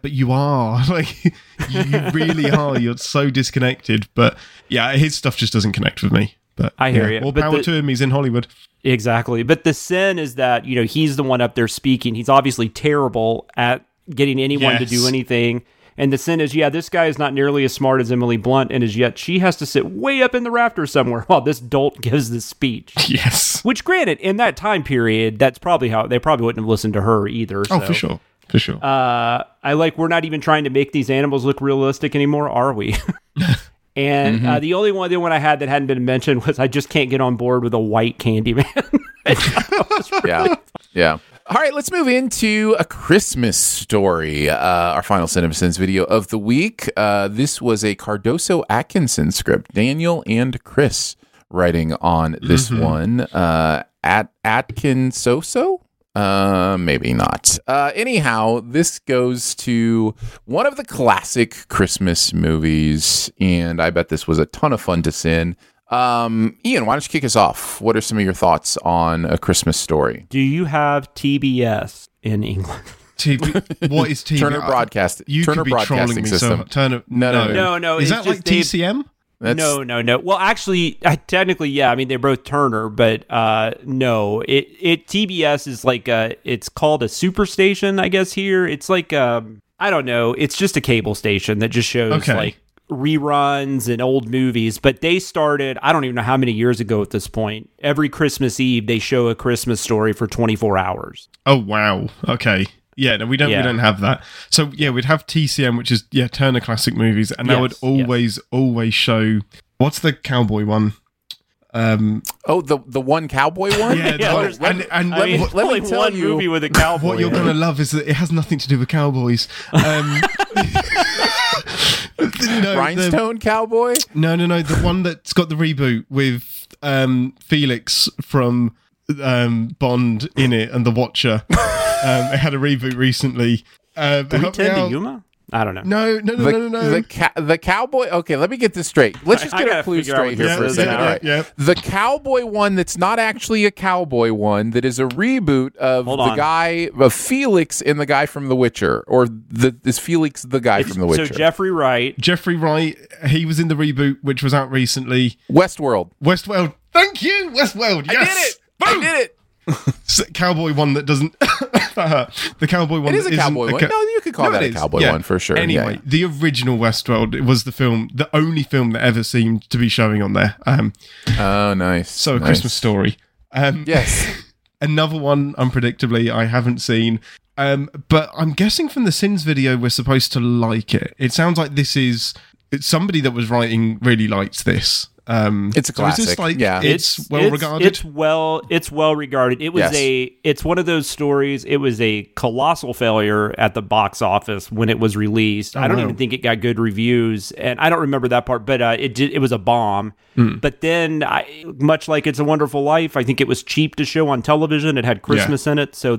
but you are. Like, you really are. You're so disconnected. But yeah, his stuff just doesn't connect with me. But I hear you. More power to him. He's in Hollywood. Exactly. But the sin is that, he's the one up there speaking. He's obviously terrible at getting anyone to do anything. And the sin is, this guy is not nearly as smart as Emily Blunt, and as yet she has to sit way up in the rafters somewhere while this dolt gives this speech. Yes. Which, granted, in that time period, that's probably how they wouldn't have listened to her either. Oh, so. For sure. We're not even trying to make these animals look realistic anymore, are we? And the only one, I had that hadn't been mentioned was I just can't get on board with a white Candyman. Yeah. All right, let's move into A Christmas Story, our final CinemaSins video of the week. This was a Cardoso-Atkinson script. Daniel and Chris writing on this one. At Atkinsoso? Maybe not. Anyhow, this goes to one of the classic Christmas movies, and I bet this was a ton of fun to sin. Ian, why don't you kick us off? What are some of your thoughts on A Christmas Story? Do you have TBS in England? What is TBS? Turner Broadcasting. You Turner could be trolling me system. So Turner. No. Is that like TCM? No. Well, actually, technically, yeah. I mean, they're both Turner, but no. It TBS is like it's called a superstation, I guess. Here, it's like I don't know. It's just a cable station that just shows like reruns and old movies. But they started, I don't even know how many years ago at this point. Every Christmas Eve, they show A Christmas Story for 24 hours. Oh wow! Okay. Yeah, no, we don't have that. So yeah, we'd have TCM, which is Turner Classic Movies, and that would always show. What's the cowboy one? The one cowboy one. Let me tell one you, movie with a cowboy. What you're gonna love is that it has nothing to do with cowboys. Rhinestone Cowboy. No, the one that's got the reboot with Felix from Bond in it and The Watcher. It had a reboot recently. Did we tend to Yuma? I don't know. No. The cowboy... Okay, let me get this straight. Let's just get a clue straight here for a second. All right. Yeah. The cowboy one that's not actually a cowboy one, that is a reboot of Felix and the guy from The Witcher. Or is Felix the guy from The Witcher? So Jeffrey Wright. He was in the reboot, which was out recently. Westworld. Thank you, Westworld. Yes. I did it. Cowboy one that doesn't the cowboy one. It is a cowboy one. No, you could call that a cowboy one for sure. Anyway, the original Westworld, it was the only film that ever seemed to be showing on there. Oh, nice. So A Christmas Story. Yes. Another one, unpredictably, I haven't seen. But I'm guessing from the Sins video, we're supposed to like it. It sounds like it's somebody that was writing really likes this. It's a classic. Is this like, yeah, it's well regarded. It's well regarded. It was It's one of those stories. It was a colossal failure at the box office when it was released. Oh, I don't even think it got good reviews, and I don't remember that part. But it was a bomb. Mm. But then, much like It's a Wonderful Life, I think it was cheap to show on television. It had Christmas in it, so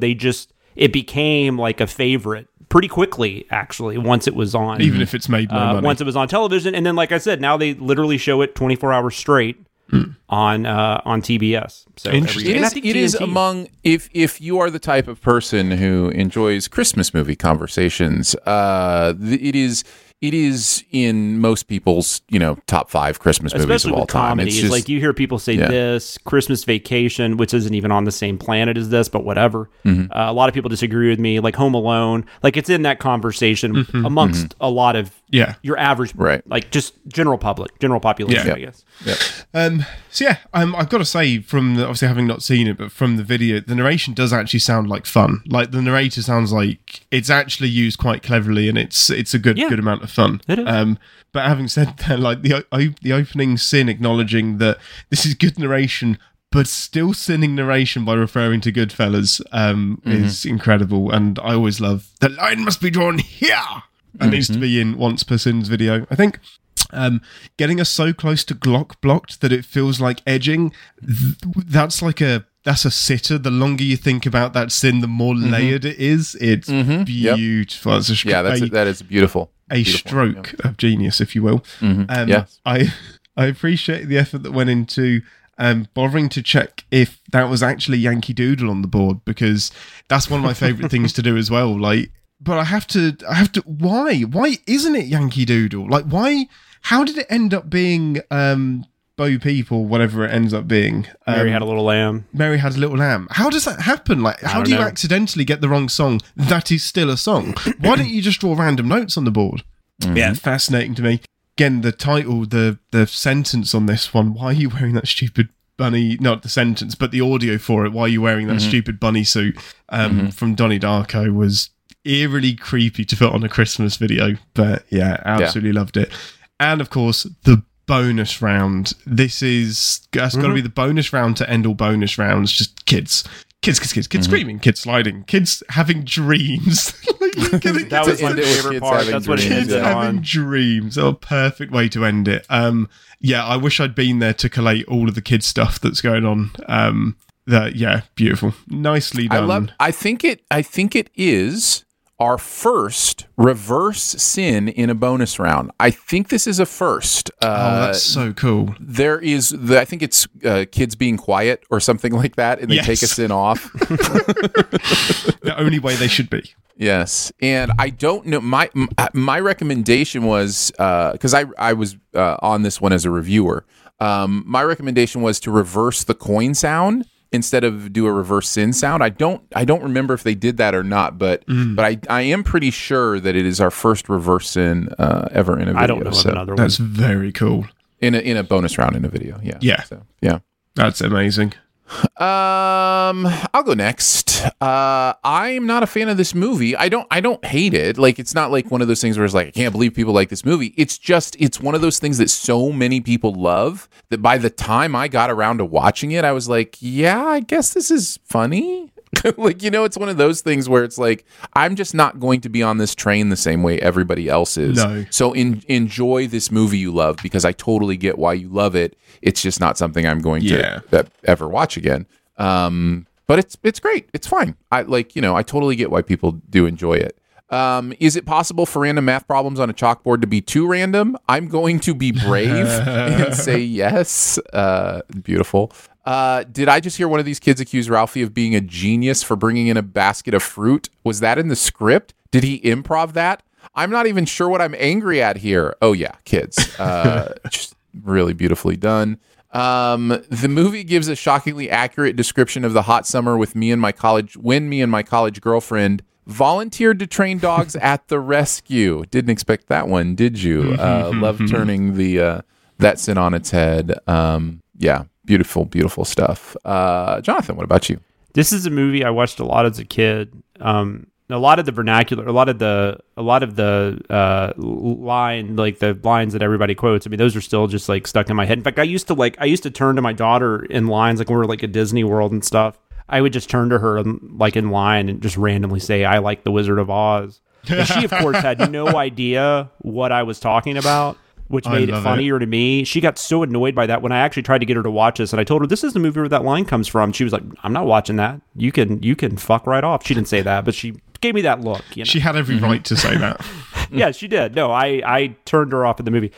it became like a favorite. Pretty quickly, actually, once it was on. Even if it's made no money. Once it was on television. And then, like I said, now they literally show it 24 hours straight on TBS. So interesting. It is among, if you are the type of person who enjoys Christmas movie conversations, it is in most people's, top 5 Christmas movies of all time. Comedies. It's just, like, you hear people say this, Christmas Vacation, which isn't even on the same planet as this, but whatever. Mm-hmm. A lot of people disagree with me, like Home Alone. Like, it's in that conversation amongst a lot of your average, like, just general population, I guess. Yeah. I've got to say, obviously having not seen it, but from the video, the narration does actually sound like fun. Like, the narrator sounds like it's actually used quite cleverly, and it's a good amount of fun. But having said that, like the opening sin acknowledging that this is good narration, but still sinning narration by referring to Goodfellas is incredible. And I always love the line must be drawn here. That needs to be in Once Per Sin's video, I think. Getting us so close to Glock blocked that it feels like edging. That's a sitter. The longer you think about that sin, the more layered it is. It's beautiful. Yep. That is beautiful. A stroke of genius, if you will. I appreciate the effort that went into bothering to check if that was actually Yankee Doodle on the board, because that's one of my favorite things to do as well. Like, but I have to. Why? Why isn't it Yankee Doodle? Like, why? How did it end up being? Bo Peep or whatever it ends up being. Mary Had a Little Lamb. How does that happen? Like, how do you accidentally get the wrong song that is still a song? Why don't you just draw random notes on the board? Mm-hmm. Yeah, fascinating to me. Again, the title, the sentence on this one, why are you wearing that stupid bunny, not the sentence, but the audio for it, why are you wearing that stupid bunny suit from Donnie Darko was eerily creepy to put on a Christmas video. But yeah, absolutely loved it. And of course, the bonus round. That's got to be the bonus round to end all bonus rounds. Just kids screaming, kids sliding, kids having dreams. That was my favorite part. That's what it is. Kids having dreams. Oh, perfect way to end it. I wish I'd been there to collate all of the kids stuff that's going on. Beautiful, nicely done. I think it is our first reverse sin in a bonus round. I think this is a first. That's so cool. There is, I think it's kids being quiet or something like that, and they take a sin off. The only way they should be. Yes, and I don't know. My recommendation was because I was on this one as a reviewer. My recommendation was to reverse the coin sound. Instead of do a reverse sin sound. I don't remember if they did that or not, but I am pretty sure that it is our first reverse sin ever in a video. I don't know of another one. That's very cool. In a bonus round in a video, yeah. Yeah. So, yeah. That's amazing. I'll go next. I'm not a fan of this movie. I don't hate it. Like, it's not like one of those things where it's like, I can't believe people like this movie. It's one of those things that so many people love that by the time I got around to watching it, I was like, yeah, I guess this is funny. Like, it's one of those things where it's like, I'm just not going to be on this train the same way everybody else is. No. So enjoy this movie you love, because I totally get why you love it. It's just not something I'm going to ever watch again. But it's great. It's fine. I totally get why people do enjoy it. Is it possible for random math problems on a chalkboard to be too random? I'm going to be brave and say yes. Beautiful. Did I just hear one of these kids accuse Ralphie of being a genius for bringing in a basket of fruit? Was that in the script? Did he improv that? I'm not even sure what I'm angry at here. Oh, yeah, kids. Just really beautifully done. The movie gives a shockingly accurate description of the hot summer when me and my college girlfriend volunteered to train dogs at the rescue. Didn't expect that one, did you? Love turning that sin on its head. Yeah. Beautiful, beautiful stuff. Jonathan, what about you? This is a movie I watched a lot as a kid. a lot of the vernacular, a lot of the line, like the lines that everybody quotes, I mean, those are still just like stuck in my head. In fact, I used to turn to my daughter in lines, like when we were like at Disney World and stuff. I would just turn to her like in line and just randomly say, "I like the Wizard of Oz." And she, of course, had no idea what I was talking about, which made it funnier to me. She got so annoyed by that when I actually tried to get her to watch this, and I told her, "This is the movie where that line comes from." She was like, "I'm not watching that. You can fuck right off." She didn't say that, but she gave me that look. You know? She had every right to say that. Yeah, she did. No, I turned her off at the movie.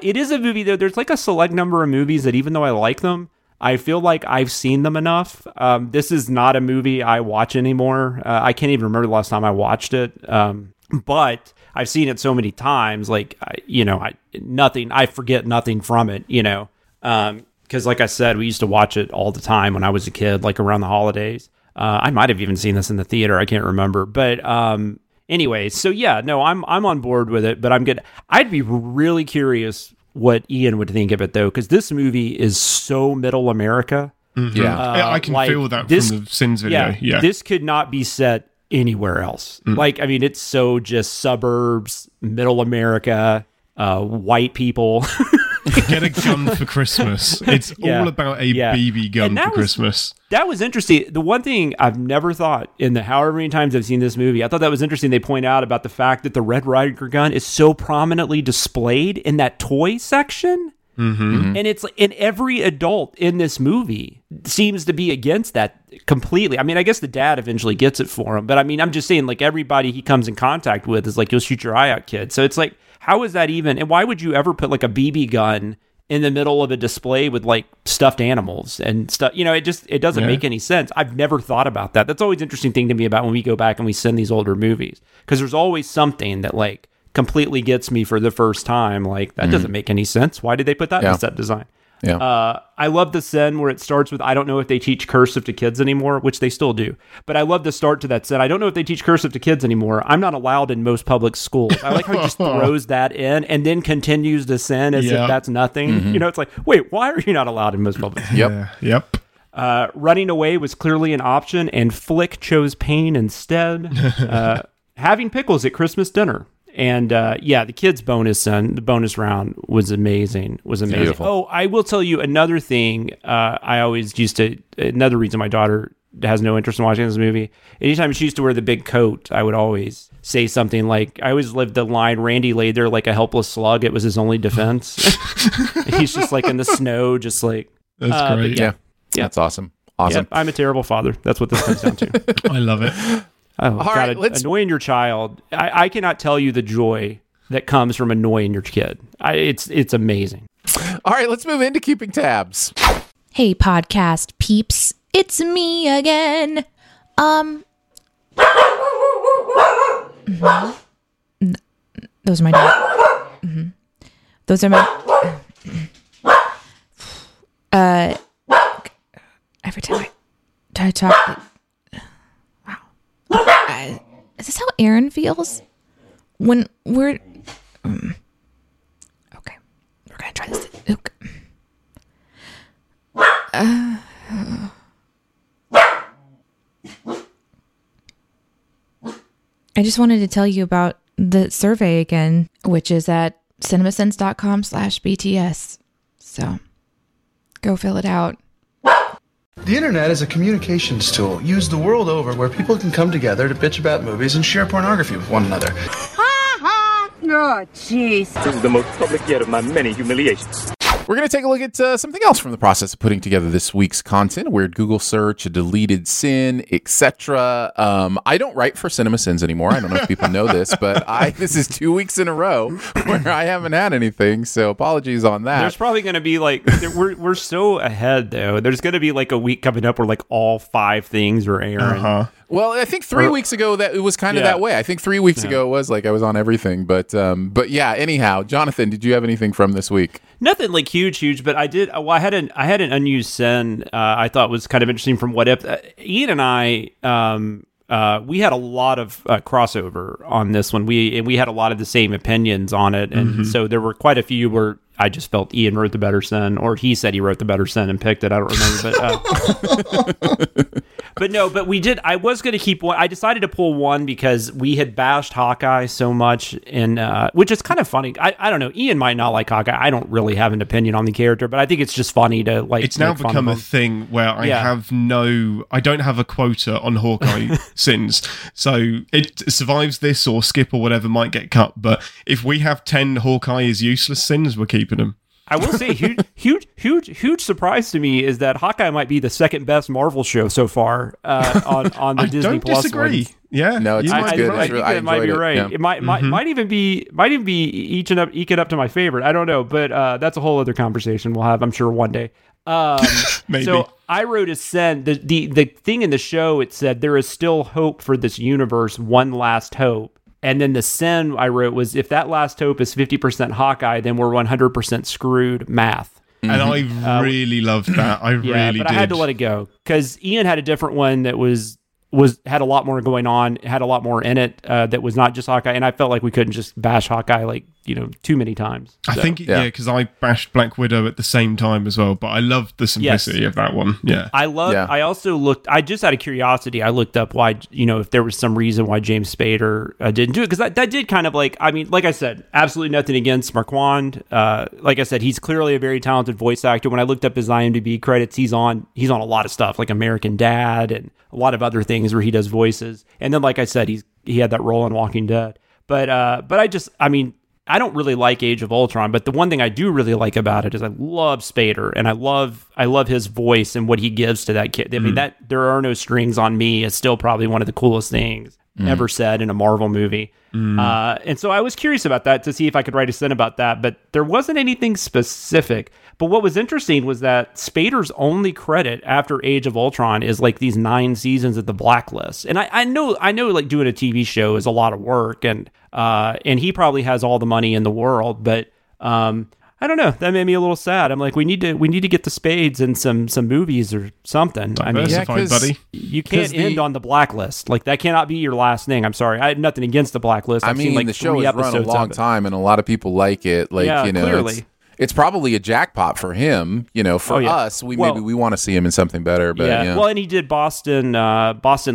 It is a movie, though. There's like a select number of movies that, even though I like them, I feel like I've seen them enough. This is not a movie I watch anymore. I can't even remember the last time I watched it. But I've seen it so many times, like, I forget nothing from it, you know, because like I said, we used to watch it all the time when I was a kid, like around the holidays. I might have even seen this in the theater. I can't remember. But anyway, so yeah, no, I'm on board with it, but I'm good. I'd be really curious what Ian would think of it, though, because this movie is so middle America. Mm-hmm. Yeah, I can feel that from the Sins video. Yeah, this could not be set anywhere else. Mm. Like, I mean, it's so just suburbs, middle America, white people. Get a gun for Christmas. It's all about a BB gun for Christmas. That was interesting. The one thing I've never thought in the however many times I've seen this movie, I thought that was interesting. They point out about the fact that the Red Ryder gun is so prominently displayed in that toy section. Mm-hmm. And it's like, and every adult in this movie seems to be against that completely. I mean, I guess the dad eventually gets it for him, but I mean, I'm just saying, like, everybody he comes in contact with is like, "You'll shoot your eye out, kid." So it's like, how is that even? And why would you ever put like a BB gun in the middle of a display with like stuffed animals and stuff? You know, it doesn't make any sense. I've never thought about that. That's always an interesting thing to me about when we go back and we send these older movies, because there's always something that like completely gets me for the first time. Like, that doesn't make any sense. Why did they put that in set design? Yeah. I love the scene where it starts with, I don't know if they teach cursive to kids anymore, which they still do, but I love the start to that scene. I don't know if they teach cursive to kids anymore. I'm not allowed in most public schools. I like how he just throws that in and then continues the scene as if that's nothing. Mm-hmm. You know, it's like, wait, why are you not allowed in most public schools? Yep. Running away was clearly an option, and Flick chose pain instead. Having pickles at Christmas dinner. And the kids' bonus and the bonus round was amazing. Beautiful. Oh, I will tell you another thing. Another reason my daughter has no interest in watching this movie. Anytime she used to wear the big coat, I would always say something like, I always lived the line, "Randy lay there like a helpless slug. It was his only defense." He's just like in the snow, just like. That's great. Yeah. That's awesome. Awesome. Yeah, I'm a terrible father. That's what this comes down to. I love it. Oh, all God, right, annoying your child. I cannot tell you the joy that comes from annoying your kid. It's amazing. All right, let's move into keeping tabs. Hey, podcast peeps. It's me again. Mm-hmm. Those are my dogs. Mm-hmm. Those are my... Every time I talk... Is this how Aaron feels when we're okay? We're gonna try this. I just wanted to tell you about the survey again, which is at cinemasins.com/BTS. So go fill it out. The internet is a communications tool used the world over where people can come together to bitch about movies and share pornography with one another. Ha ha! Oh, jeez. This is the most public yet of my many humiliations. We're going to take a look at something else from the process of putting together this week's content. A weird Google search, a deleted sin, etc. I don't write for CinemaSins anymore. I don't know if people know this, but this is 2 weeks in a row where I haven't had anything, so apologies on that. There's probably going to be like, we're so ahead, though. There's going to be like a week coming up where like all five things are airing. Uh-huh. Well, I think 3 weeks ago that it was kind of that way. I think 3 weeks ago it was like I was on everything, but yeah. Anyhow, Jonathan, did you have anything from this week? Nothing like huge, but I did. Well, I had an unused sin I thought was kind of interesting from What If. Ian and I we had a lot of crossover on this one. We had a lot of the same opinions on it, and so there were quite a few where I just felt Ian wrote the better sin, or he said he wrote the better sin and picked it. I don't remember, but. But no, but we did. I was going to keep one. I decided to pull one because we had bashed Hawkeye so much, and which is kind of funny. I don't know. Ian might not like Hawkeye. I don't really have an opinion on the character, but I think it's just funny to like. It's now become a thing where I don't have a quota on Hawkeye sins, so it survives this or skip or whatever might get cut. But if we have 10 Hawkeye is useless sins, we're keeping them. I will say, huge surprise to me is that Hawkeye might be the second best Marvel show so far on the Disney Plus. I don't disagree. Ones. Yeah, no, it's good. I think it might be right. Yeah. It might even be eking up to my favorite. I don't know, but that's a whole other conversation we'll have, I'm sure, one day. Maybe. So I wrote a send. The thing in the show, it said there is still hope for this universe. One last hope. And then the sin I wrote was, if that last hope is 50% Hawkeye, then we're 100% screwed math. And I really loved that. I did. I had to let it go because Ian had a different one that was had a lot more going on, had a lot more in it that was not just Hawkeye. And I felt like we couldn't just bash Hawkeye too many times. So. I think, because I bashed Black Widow at the same time as well, but I loved the simplicity of that one. Yeah. I also looked, I just out of curiosity, I looked up why, if there was some reason why James Spader didn't do it, because that did kind of like I said, absolutely nothing against Marquand. Like I said, he's clearly a very talented voice actor. When I looked up his IMDb credits, he's on a lot of stuff like American Dad and a lot of other things where he does voices. And then, like I said, he had that role in Walking Dead. But I don't really like Age of Ultron, but the one thing I do really like about it is I love Spader, and I love his voice and what he gives to that kid. I mean, that There Are No Strings on Me is still probably one of the coolest things ever said in a Marvel movie. And so I was curious about that to see if I could write a sin about that, but there wasn't anything specific. But what was interesting was that Spader's only credit after Age of Ultron is like these 9 seasons of The Blacklist. And I know like doing a TV show is a lot of work, and he probably has all the money in the world, but I don't know. That made me a little sad. I'm like, we need to get the Spades in some movies or something. Diversified, buddy. You can't end on The Blacklist. Like, that cannot be your last thing. I'm sorry. I have nothing against The Blacklist. I've seen, the show has run a long time, and a lot of people like it. Like, yeah, clearly. It's probably a jackpot for him. For us, maybe we want to see him in something better. But yeah. Well, and he did Boston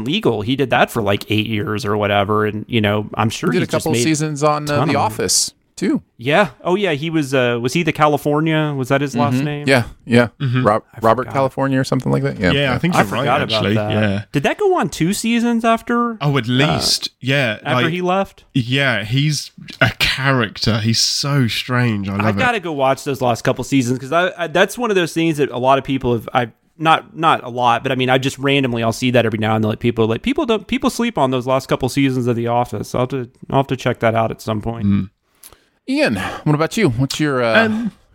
Legal. He did that for like 8 years or whatever, and I'm sure he did a couple seasons on The Office too. Yeah. Oh yeah. He was he the California? Was that his last name? Yeah. Yeah. Mm-hmm. Robert California or something like that. Yeah. Yeah. I think you're right. Actually. Yeah. Did that go on 2 seasons after? Oh, at least. Yeah. After he left. Yeah. He's a character. He's so strange. I love it. I've got to go watch those last couple seasons because that's one of those things that a lot of people have. Not a lot, but I mean, I just randomly, I'll see that every now and then. Like, people sleep on those last couple seasons of The Office. I'll have to check that out at some point. Mm. Ian, what about you? What's your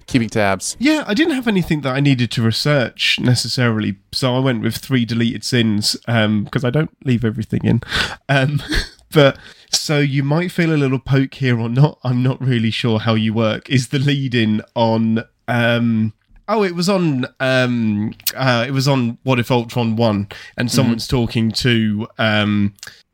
keeping tabs? Yeah, I didn't have anything that I needed to research necessarily, so I went with 3 deleted sins because I don't leave everything in. But so you might feel a little poke here or not. I'm not really sure how you work. Is the lead-in on? It was on What If Ultron 1, and someone's talking to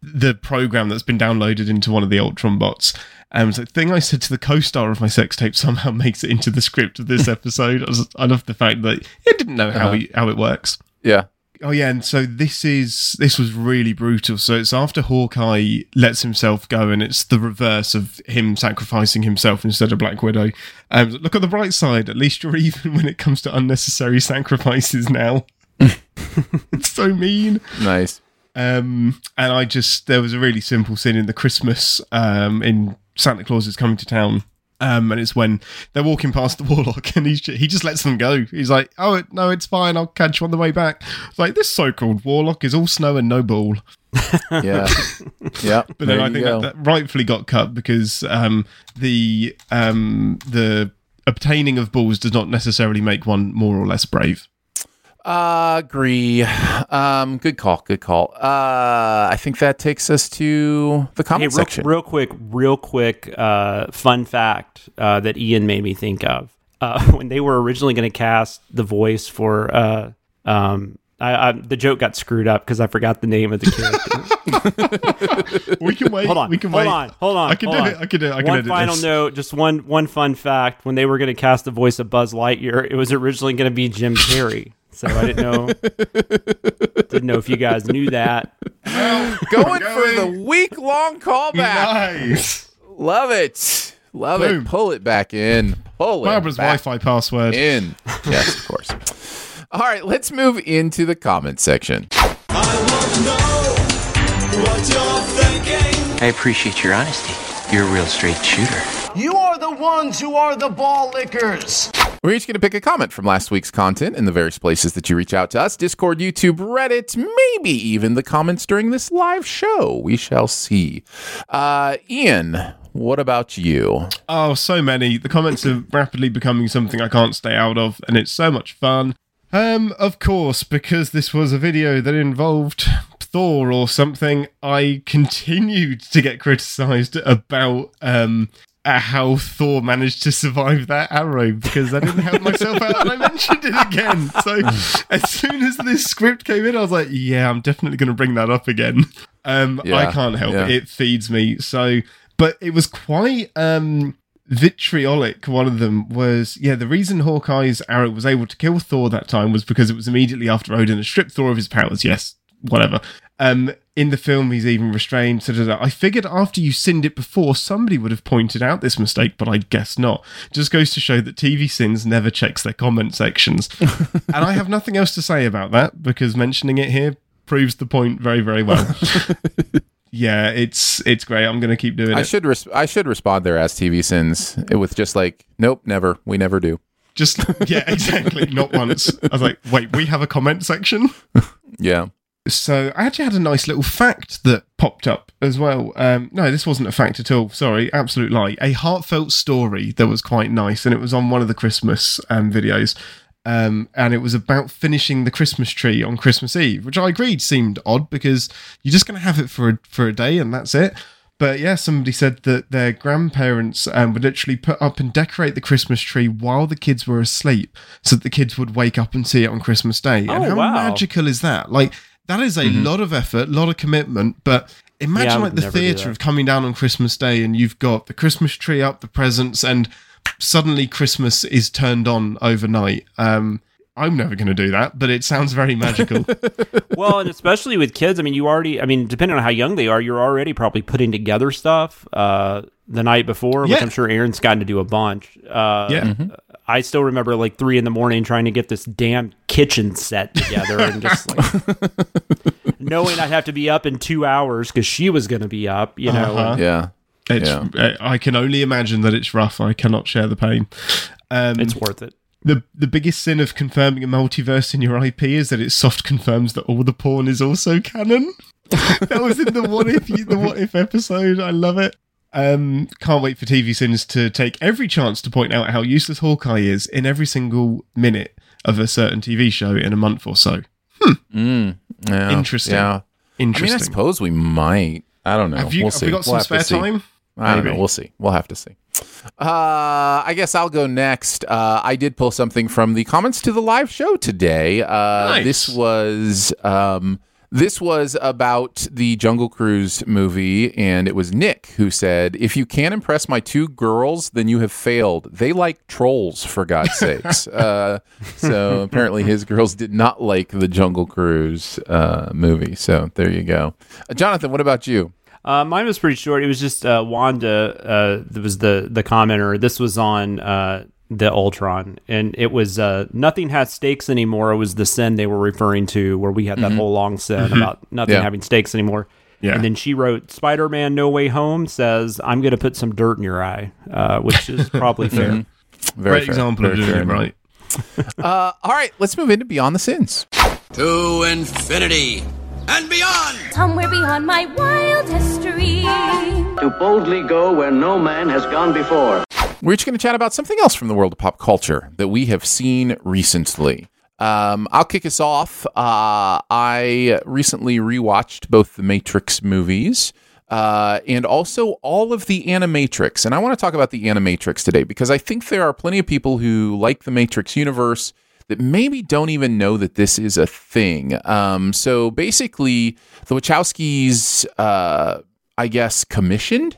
the program that's been downloaded into one of the Ultron bots. So the thing I said to the co-star of my sex tape somehow makes it into the script of this episode. I love the fact that it didn't know how it works. Yeah. Oh yeah, and so this was really brutal. So it's after Hawkeye lets himself go, and it's the reverse of him sacrificing himself instead of Black Widow. Look on the bright side. At least you're even when it comes to unnecessary sacrifices now. It's so mean. Nice. And there was a really simple scene in the Christmas in Santa Claus Is Coming to Town, and it's when they're walking past the Warlock, and he just lets them go. He's like, "Oh no, it's fine. I'll catch you on the way back." It's like, this so-called Warlock is all snow and no ball. Yeah, yeah. But then I think that rightfully got cut because the obtaining of balls does not necessarily make one more or less brave. Agree. Good call. I think that takes us to the comment section. Real quick, fun fact that Ian made me think of. When they were originally going to cast the voice for the joke got screwed up because I forgot the name of the character. We can wait. Hold on. I can do it. One final note. Just one fun fact. When they were going to cast the voice of Buzz Lightyear, it was originally going to be Jim Carrey. So I didn't know if you guys knew that. Well, going for the week-long callback. Nice. Love it. Love Boom. It. Pull it back in. Pull Barbara's it back Wi-Fi password. In. Yes, of course. All right, let's move into the comment section. I want to know what you're thinking. I appreciate your honesty. You're a real straight shooter. You are the ones who are the ball lickers. We're each going to pick a comment from last week's content in the various places that you reach out to us. Discord, YouTube, Reddit, maybe even the comments during this live show. We shall see. Ian, what about you? Oh, so many. The comments are rapidly becoming something I can't stay out of, and it's so much fun. Of course, because this was a video that involved Thor or something, I continued to get criticised about how Thor managed to survive that arrow, because I didn't help myself out and I mentioned it again. So as soon as this script came in, I was like, yeah, I'm definitely going to bring that up again. I can't help it. It feeds me. So, but it was quite vitriolic. One of them was, the reason Hawkeye's arrow was able to kill Thor that time was because it was immediately after Odin had stripped Thor of his powers. Yes. Whatever. In the film, he's even restrained. I figured after you sinned it before, somebody would have pointed out this mistake, but I guess not. Just goes to show that TV Sins never checks their comment sections. And I have nothing else to say about that, because mentioning it here proves the point very, very well. Yeah, it's great. I'm going to keep doing it. I should respond there as TV Sins with just like, nope, never. We never do. Just, yeah, exactly. Not once. I was like, wait, we have a comment section? Yeah. So I actually had a nice little fact that popped up as well. No, this wasn't a fact at all. Sorry, absolute lie. A heartfelt story that was quite nice, and it was on one of the Christmas videos, and it was about finishing the Christmas tree on Christmas Eve, which I agreed seemed odd because you're just going to have it for a day and that's it. But yeah, somebody said that their grandparents would literally put up and decorate the Christmas tree while the kids were asleep, so that the kids would wake up and see it on Christmas Day. Oh, and how magical is that? Like, that is a lot of effort, a lot of commitment, but imagine the theatre of coming down on Christmas Day and you've got the Christmas tree up, the presents, and suddenly Christmas is turned on overnight. I'm never going to do that, but it sounds very magical. Well, and especially with kids, I mean, depending on how young they are, you're already probably putting together stuff the night before, which I'm sure Aaron's gotten to do a bunch. I still remember like 3 a.m. trying to get this damn kitchen set together and just like knowing I'd have to be up in 2 hours because she was going to be up, you know. I can only imagine that it's rough. I cannot share the pain. It's worth it. The biggest sin of confirming a multiverse in your IP is that it soft confirms that all the porn is also canon. That was in the What If episode. I love it. Can't wait for TV Sins to take every chance to point out how useless Hawkeye is in every single minute of a certain TV show in a month or so. Interesting. Yeah. Interesting. I mean, I suppose we might. I don't know. Have we got some spare time? I don't know. We'll see. We'll have to see. I guess I'll go next. I did pull something from the comments to the live show today. Nice. This was about the Jungle Cruise movie, and it was Nick who said, if you can't impress my two girls, then you have failed. They like trolls, for God's sakes. So apparently his girls did not like the Jungle Cruise movie. So there you go. Jonathan, what about you? Mine was pretty short. It was just Wanda was the commenter. This was on the Ultron, and it was nothing has stakes anymore. It was the sin they were referring to, where we had that whole long sin about nothing having stakes anymore. Yeah. And then she wrote, Spider-Man No Way Home says, I'm going to put some dirt in your eye, which is probably fair. Mm-hmm. Very Great fair. Example Very of doing it right. All right, let's move into Beyond the Sins. To infinity and beyond! Somewhere beyond my wild history. To boldly go where no man has gone before. We're just going to chat about something else from the world of pop culture that we have seen recently. I'll kick us off. I recently rewatched both the Matrix movies and also all of the Animatrix. And I want to talk about the Animatrix today because I think there are plenty of people who like the Matrix universe that maybe don't even know that this is a thing. So basically, the Wachowskis, commissioned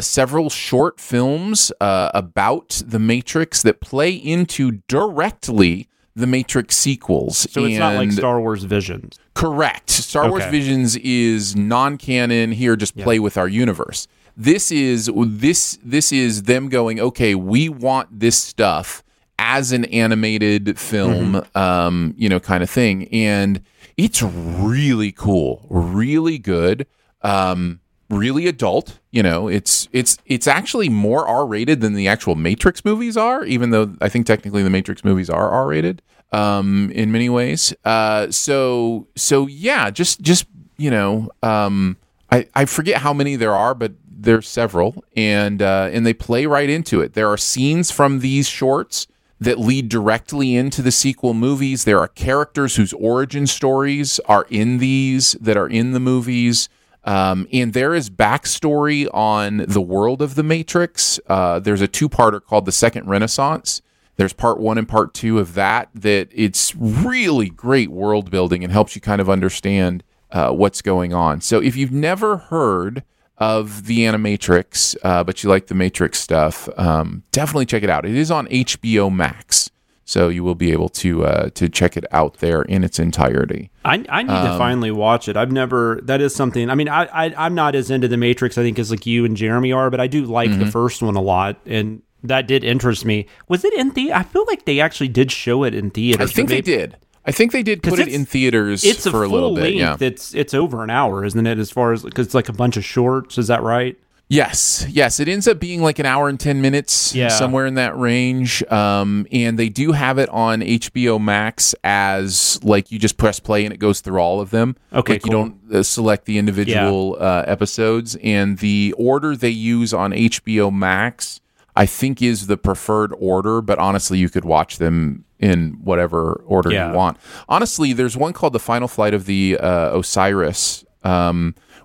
several short films about The Matrix that play into directly the Matrix sequels. So it's not like Star Wars Visions. Correct. Star Wars Visions is non-canon. Here, just play with our universe. This is them going, okay, we want this stuff as an animated film, kind of thing. And it's really cool, really good, really adult. It's actually more R-rated than the actual Matrix movies are, even though I think technically the Matrix movies are R-rated in many ways. I forget how many there are, but there's several, and they play right into it. There are scenes from these shorts that lead directly into the sequel movies. There are characters whose origin stories are in these, that are in the movies. And there is backstory on the world of the Matrix. There's a two-parter called The Second Renaissance. There's part one and part two of that it's really great world building and helps you kind of understand what's going on. So if you've never heard of the Animatrix, but you like the Matrix stuff, definitely check it out. It is on HBO Max, so you will be able to check it out there in its entirety. I need to finally watch it. I've never... That is something... I mean, I'm not as into the Matrix, I think, as like you and Jeremy are, but I do like the first one a lot, and that did interest me. Was it in theater? I feel like they actually did show it in theaters. I think they did put it in theaters for a little bit. Yeah. It's over an hour, isn't it? As far as, because it's like a bunch of shorts. Is that right? Yes. It ends up being like an hour and 10 minutes, somewhere in that range. And they do have it on HBO Max as like you just press play and it goes through all of them. Okay, like, cool. You don't select the individual episodes. And the order they use on HBO Max, I think, is the preferred order. But honestly, you could watch them in whatever order you want. Honestly, there's one called The Final Flight of the Osiris,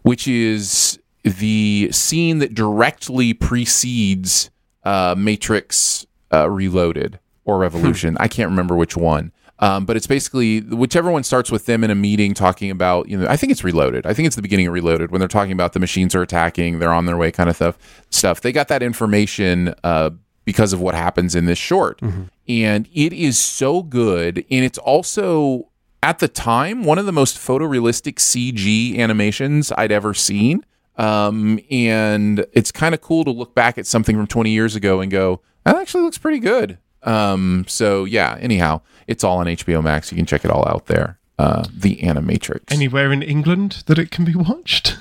which is the scene that directly precedes Matrix Reloaded or Revolution. I can't remember which one. But it's basically whichever one starts with them in a meeting talking about, I think it's Reloaded. I think it's the beginning of Reloaded when they're talking about the machines are attacking, they're on their way kind of stuff. They got that information because of what happens in this short. And it is so good. And it's also, at the time, one of the most photorealistic CG animations I'd ever seen. And it's kind of cool to look back at something from 20 years ago and go, that actually looks pretty good. Anyhow, it's all on HBO Max. You can check it all out there. The Animatrix. Anywhere in England that it can be watched?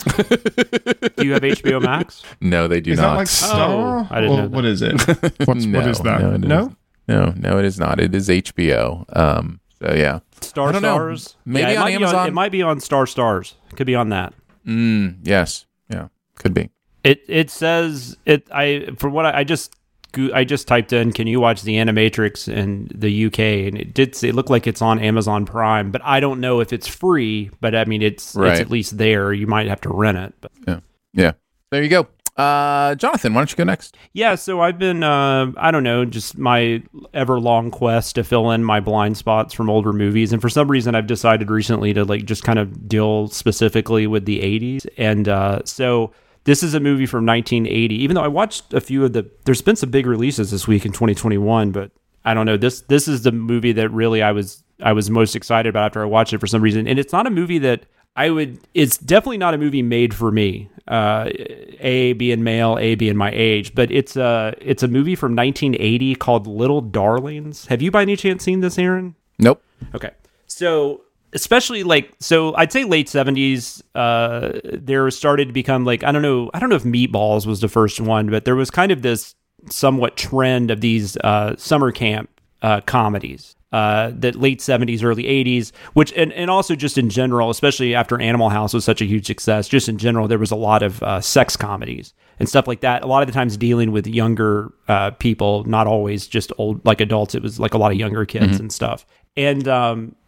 Do you have HBO Max? No, they do not. Is that like Star? Oh, I didn't know that. What is it? What is that? No, it is not. It is HBO. Stars? Maybe on Amazon. It might be on Stars. It could be on that. Yes. Yeah, could be. It says... I just typed in, can you watch the Animatrix in the UK? And it looked like it's on Amazon Prime, but I don't know if it's free, but I mean, it's at least there. You might have to rent it. But. Yeah. There you go. Jonathan, why don't you go next? Yeah, so I've been, just my ever-long quest to fill in my blind spots from older movies. And for some reason, I've decided recently to like just kind of deal specifically with the 80s. And so... This is a movie from 1980, even though I watched a few of there's been some big releases this week in 2021, but I don't know. This is the movie that really I was most excited about after I watched it for some reason. And it's not a movie that it's definitely not a movie made for me, A, being male, A, being my age, but it's a movie from 1980 called Little Darlings. Have you by any chance seen this, Aaron? Nope. Okay. So... Especially I'd say late 70s, there started to become I don't know if Meatballs was the first one, but there was kind of this somewhat trend of these summer camp comedies that late 70s, early 80s, which and also just in general, especially after Animal House was such a huge success, just in general, there was a lot of sex comedies and stuff like that. A lot of the times dealing with younger people, not always just old, like adults. It was like a lot of younger kids and stuff. And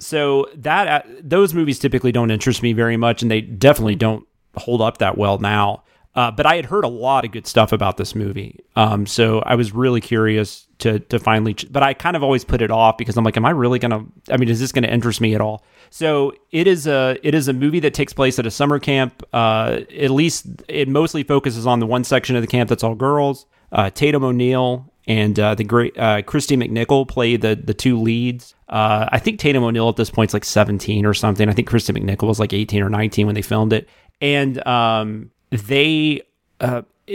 so that those movies typically don't interest me very much, and they definitely don't hold up that well now. But I had heard a lot of good stuff about this movie, so I was really curious to finally. But I kind of always put it off because I'm like, am I really gonna? I mean, is this gonna interest me at all? So it is a movie that takes place at a summer camp. At least it mostly focuses on the one section of the camp that's all girls. Tatum O'Neill And the great Christy McNichol played the two leads. I think Tatum O'Neill at this point's like 17 or something. I think Christy McNichol was like 18 or 19 when they filmed it. And they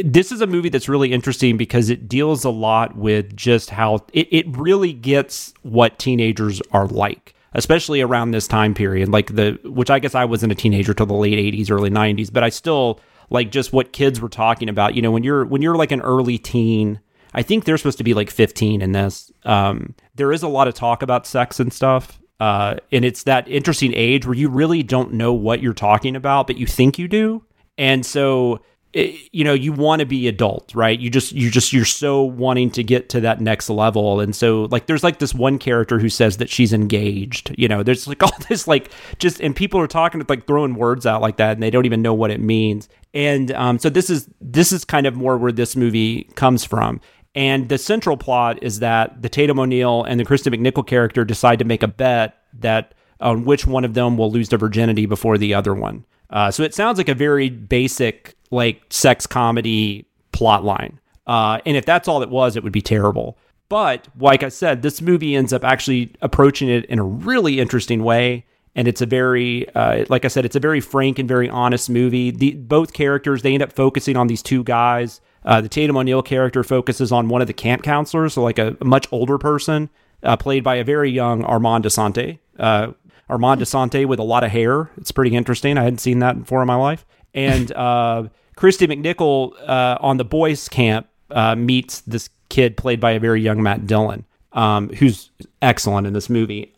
this is a movie that's really interesting because it deals a lot with just how it really gets what teenagers are like, especially around this time period, like which I guess I wasn't a teenager till the late 80s, early 90s, but I still like just what kids were talking about. You know, when you're like an early teen, I think they're supposed to be like 15 in this. There is a lot of talk about sex and stuff. And it's that interesting age where you really don't know what you're talking about, but you think you do. And so, you know, you want to be adult, right? You're so wanting to get to that next level. And so like, there's like this one character who says that she's engaged, you know, there's like all this, like just, and people are talking, like throwing words out like that and they don't even know what it means. And, so this is kind of more where this movie comes from. And the central plot is that the Tatum O'Neill and the Christy McNichol character decide to make a bet that on which one of them will lose their virginity before the other one. So it sounds like a very basic, like sex comedy plot line. And if that's all it was, it would be terrible. But like I said, this movie ends up actually approaching it in a really interesting way. And it's a very, like I said, it's a very frank and very honest movie. Both characters, they end up focusing on these two guys. The Tatum O'Neill character focuses on one of the camp counselors, so like a much older person, played by a very young Armand Assante. Armand Assante with a lot of hair. It's pretty interesting. I hadn't seen that before in my life. And Christy McNichol on the boys' camp meets this kid played by a very young Matt Dillon, who's excellent in this movie.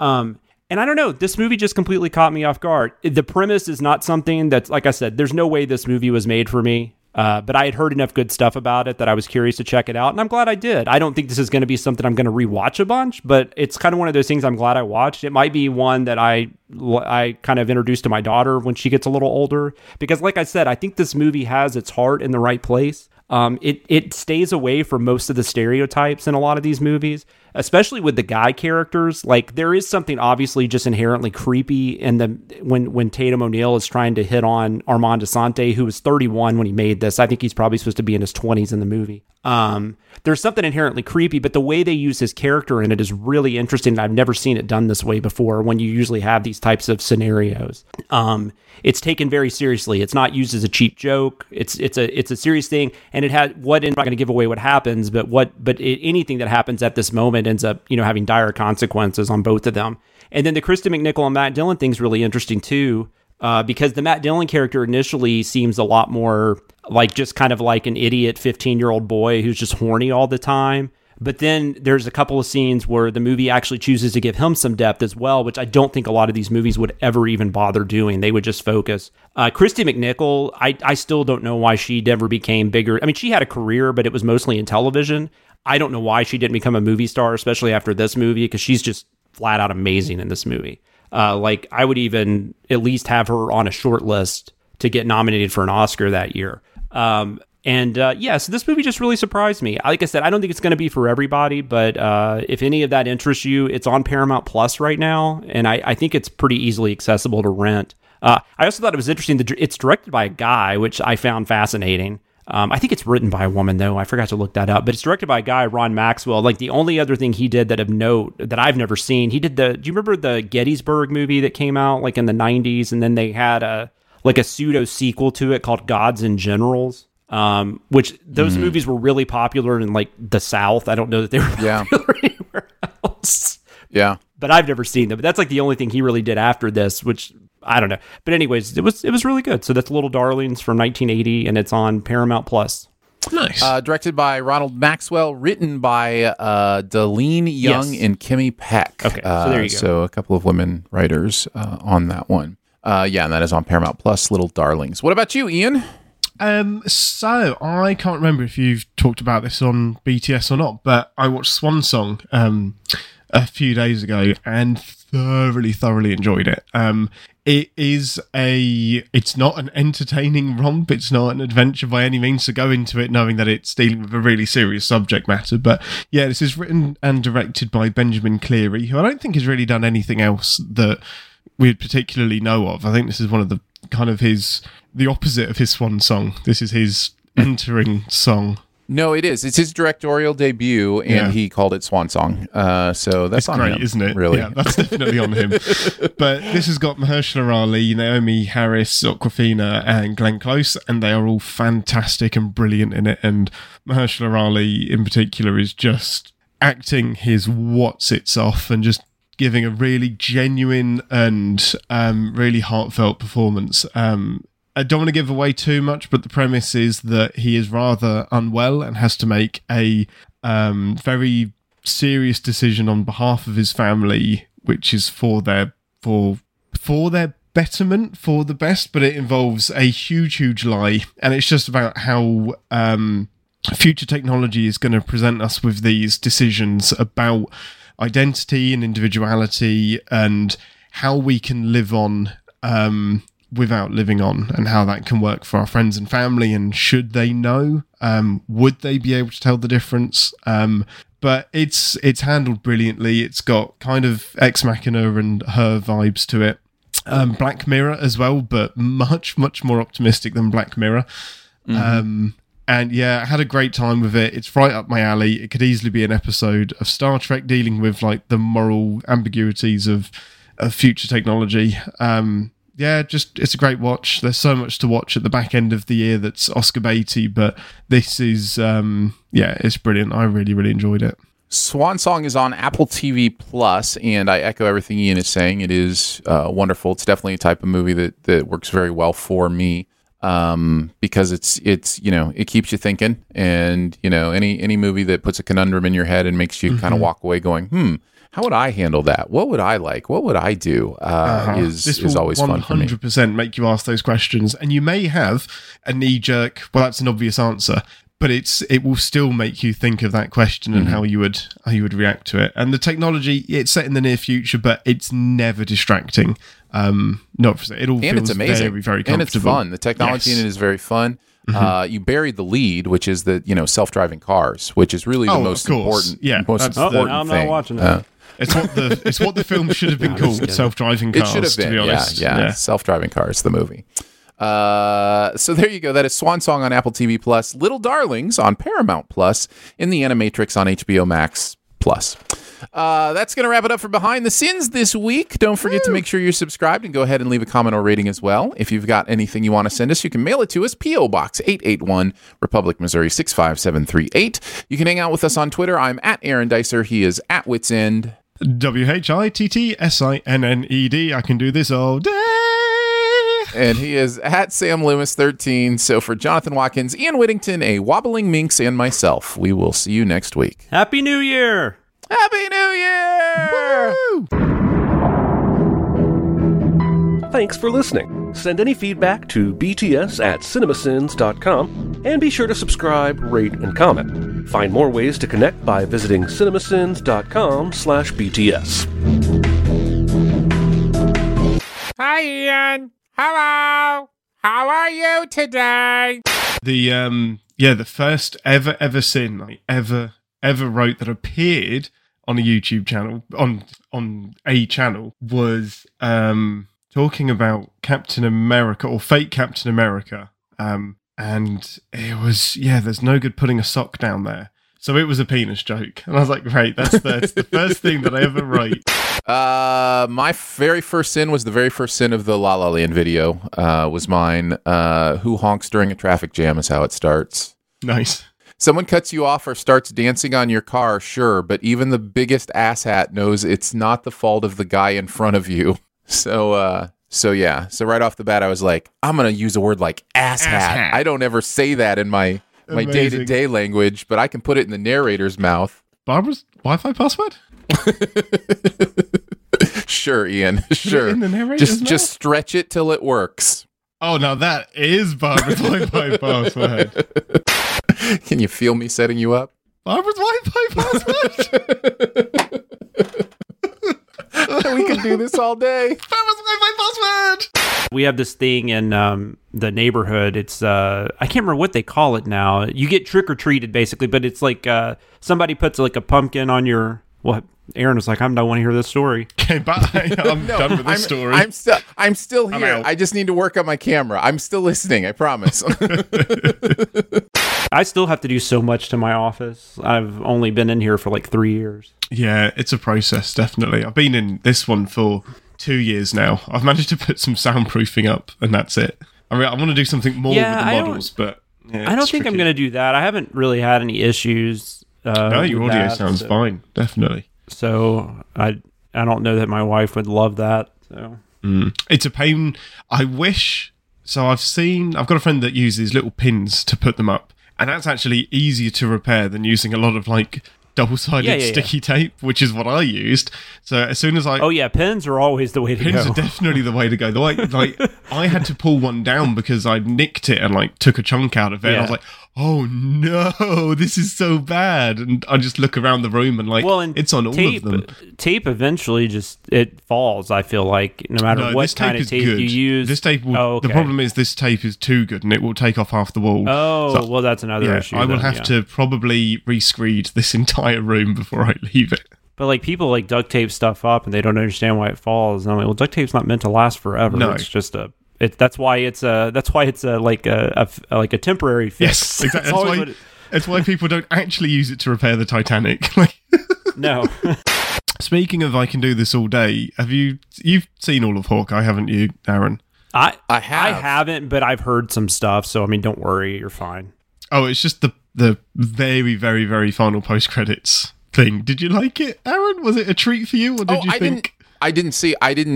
And I don't know, this movie just completely caught me off guard. The premise is not something that's, like I said, there's no way this movie was made for me. But I had heard enough good stuff about it that I was curious to check it out, and I'm glad I did. I don't think this is going to be something I'm going to rewatch a bunch, but it's kind of one of those things I'm glad I watched. It might be one that I kind of introduced to my daughter when she gets a little older, because like I said, I think this movie has its heart in the right place. It stays away from most of the stereotypes in a lot of these movies, especially with the guy characters. Like there is something obviously just inherently creepy in the when Tatum O'Neill is trying to hit on Armand Assante, who was 31 when he made this. I think he's probably supposed to be in his 20s in the movie. There's something inherently creepy, but the way they use his character in it is really interesting. I've never seen it done this way before when you usually have these types of scenarios. It's taken very seriously. It's not used as a cheap joke. It's a serious thing. And it had what, I'm not going to give away what happens, but anything that happens at this moment ends up, you know, having dire consequences on both of them. And then the Christy McNichol and Matt Dillon thing's really interesting too, because the Matt Dillon character initially seems a lot more like just kind of like an idiot 15-year-old boy who's just horny all the time. But then there's a couple of scenes where the movie actually chooses to give him some depth as well, which I don't think a lot of these movies would ever even bother doing. They would just focus. Christy McNichol, I still don't know why she never became bigger. I mean, she had a career, but it was mostly in television. I don't know why she didn't become a movie star, especially after this movie, because she's just flat out amazing in this movie. Like, I would even at least have her on a short list to get nominated for an Oscar that year. So this movie just really surprised me. Like I said, I don't think it's going to be for everybody, but if any of that interests you, it's on Paramount Plus right now, and I think it's pretty easily accessible to rent. I also thought it was interesting that it's directed by a guy, which I found fascinating. I think it's written by a woman, though. I forgot to look that up, but it's directed by a guy, Ron Maxwell. Like, the only other thing he did that of note that I've never seen, he did do you remember the Gettysburg movie that came out, like, in the 90s, and then they had a pseudo-sequel to it called Gods and Generals? Which those movies were really popular in like the South. I don't know that they were popular anywhere else. Yeah, but I've never seen them. But that's like the only thing he really did after this, which I don't know. But anyways, it was really good. So that's Little Darlings from 1980, and it's on Paramount Plus. Nice. Directed by Ronald Maxwell, written by Deline Young and Kimmy Peck. Okay, so there you go. So a couple of women writers on that one. And that is on Paramount Plus. Little Darlings. What about you, Ian? So I can't remember if you've talked about this on BTS or not, but I watched Swan Song a few days ago and thoroughly enjoyed it. It's not an entertaining romp, it's not an adventure by any means, so go into it knowing that it's dealing with a really serious subject matter. But yeah, this is written and directed by Benjamin Cleary, who I don't think has really done anything else that we particularly know of. I think this is one of the kind of the opposite of his Swan Song. This is his entering song. No, it is. It's his directorial debut, and he called it Swan Song. So that's on great, him, isn't it? Really, yeah, that's definitely on him. But this has got Mahershala Ali, Naomi Harris, Awkwafina, and Glenn Close, and they are all fantastic and brilliant in it. And Mahershala Ali, in particular, is just acting his whatsits off and just giving a really genuine and really heartfelt performance. I don't want to give away too much, but the premise is that he is rather unwell and has to make a very serious decision on behalf of his family, which is for their betterment, for the best, but it involves a huge lie. And it's just about how future technology is going to present us with these decisions about identity and individuality and how we can live on without living on, and how that can work for our friends and family, and should they know, would they be able to tell the difference? But it's handled brilliantly. It's got kind of Ex Machina and Her vibes to it. Black Mirror as well, but much more optimistic than Black Mirror. Mm-hmm. And yeah, I had a great time with it. It's right up my alley. It could easily be an episode of Star Trek dealing with like the moral ambiguities of future technology. Yeah, just it's a great watch. There's so much to watch at the back end of the year that's Oscar baity, but this is, it's brilliant. I really enjoyed it. Swan Song is on Apple TV Plus, and I echo everything Ian is saying. It is wonderful. It's definitely a type of movie that works very well for me because it's it keeps you thinking, and any movie that puts a conundrum in your head and makes you kind of walk away going, how would I handle that? What would I like? What would I do? Is always fun for me. 100% make you ask those questions, and you may have a knee jerk. Well, that's an obvious answer, but it will still make you think of that question and how you would react to it. And the technology, it's set in the near future, but it's never distracting. It all feels it's amazing. Very, very comfortable. And it's fun. The technology in it is very fun. Mm-hmm. You buried the lead, which is the self-driving cars, which is really the most important. Yeah, I'm not watching that. It's what the film should have been called, Self-Driving Cars. It should have been, to be honest. Yeah. Self-Driving Cars, the movie. So there you go. That is Swan Song on Apple TV Plus, Little Darlings on Paramount Plus, and the Animatrix on HBO Max Plus. That's going to wrap it up for Behind the Sins this week. Don't forget to make sure you're subscribed and go ahead and leave a comment or rating as well. If you've got anything you want to send us, you can mail it to us, P.O. Box 881, Republic, Missouri 65738. You can hang out with us on Twitter. I'm at Aaron Deister. He is at WitsEnd. WHITTSINNED. I can do this all day. And he is at Sam Loomis 13. So for Jonathan Watkins, Ian Whittington, a wobbling minx, and myself, we will see you next week. Happy New Year! Happy New Year! Woo! Thanks for listening. Send any feedback to bts@cinemasins.com and be sure to subscribe, rate, and comment. Find more ways to connect by visiting cinemasins.com/bts. Hi, Ian. Hello. How are you today? The first ever sin I ever wrote that appeared on a YouTube channel, on a channel, was talking about Captain America, or fake Captain America, and it was, there's no good putting a sock down there. So it was a penis joke, and I was like, great, that's the first thing that I ever write. My very first sin was the very first sin of the La La Land video, was mine. Who honks during a traffic jam is how it starts. Nice. Someone cuts you off or starts dancing on your car, sure, but even the biggest asshat knows it's not the fault of the guy in front of you. So right off the bat, I was like, I'm going to use a word like asshat. I don't ever say that in my day-to-day language, but I can put it in the narrator's mouth. Barbara's Wi-Fi password? Sure, Ian, sure. In the narrator's mouth? Just stretch it till it works. Oh, now that is Barbara's Wi-Fi password. Can you feel me setting you up? Barbara's Wi-Fi password. We could do this all day. Barbara's Wi-Fi password. We have this thing in the neighborhood. It's I can't remember what they call it now. You get trick or treated basically, but it's like somebody puts like a pumpkin on your. What? Aaron was like, I don't want to hear this story. Okay, bye. I'm done with this story. I'm still here. I just need to work on my camera. I'm still listening. I promise. I still have to do so much to my office. I've only been in here for like 3 years. Yeah, it's a process, definitely. I've been in this one for 2 years now. I've managed to put some soundproofing up, and that's it. I mean, I want to do something more with the models, but yeah, I don't think I'm going to do that. I haven't really had any issues. No, your audio sounds fine, definitely. So I don't know that my wife would love that. So it's a pain. I wish. So I've got a friend that uses little pins to put them up, and that's actually easier to repair than using a lot of like double-sided sticky tape, which is what I used. So as soon as pins are always the way to go. Pins are definitely the way to go. The way, like, I had to pull one down because I nicked it and like took a chunk out of it. Yeah. And I was like, oh no, this is so bad. And I just look around the room and like, it's on tape, all of them. Tape eventually it falls, I feel like, no matter what kind of tape you use. This tape the problem is this tape is too good and it will take off half the wall. Oh, so, well, that's another issue. I will have to probably re-screed this entire room before I leave it. But like people like duct tape stuff up and they don't understand why it falls. And I'm like, well, duct tape's not meant to last forever. No. It's just a... That's why it's a temporary fix. Yes, exactly. That's why people don't actually use it to repair the Titanic. Like, no. Speaking of, I can do this all day. Have you've seen all of Hawkeye, haven't you, Aaron? I have. I haven't, but I've heard some stuff. So I mean, don't worry, you're fine. Oh, it's just the very, very, very final post credits thing. Did you like it, Aaron? Was it a treat for you, or did you think? I didn't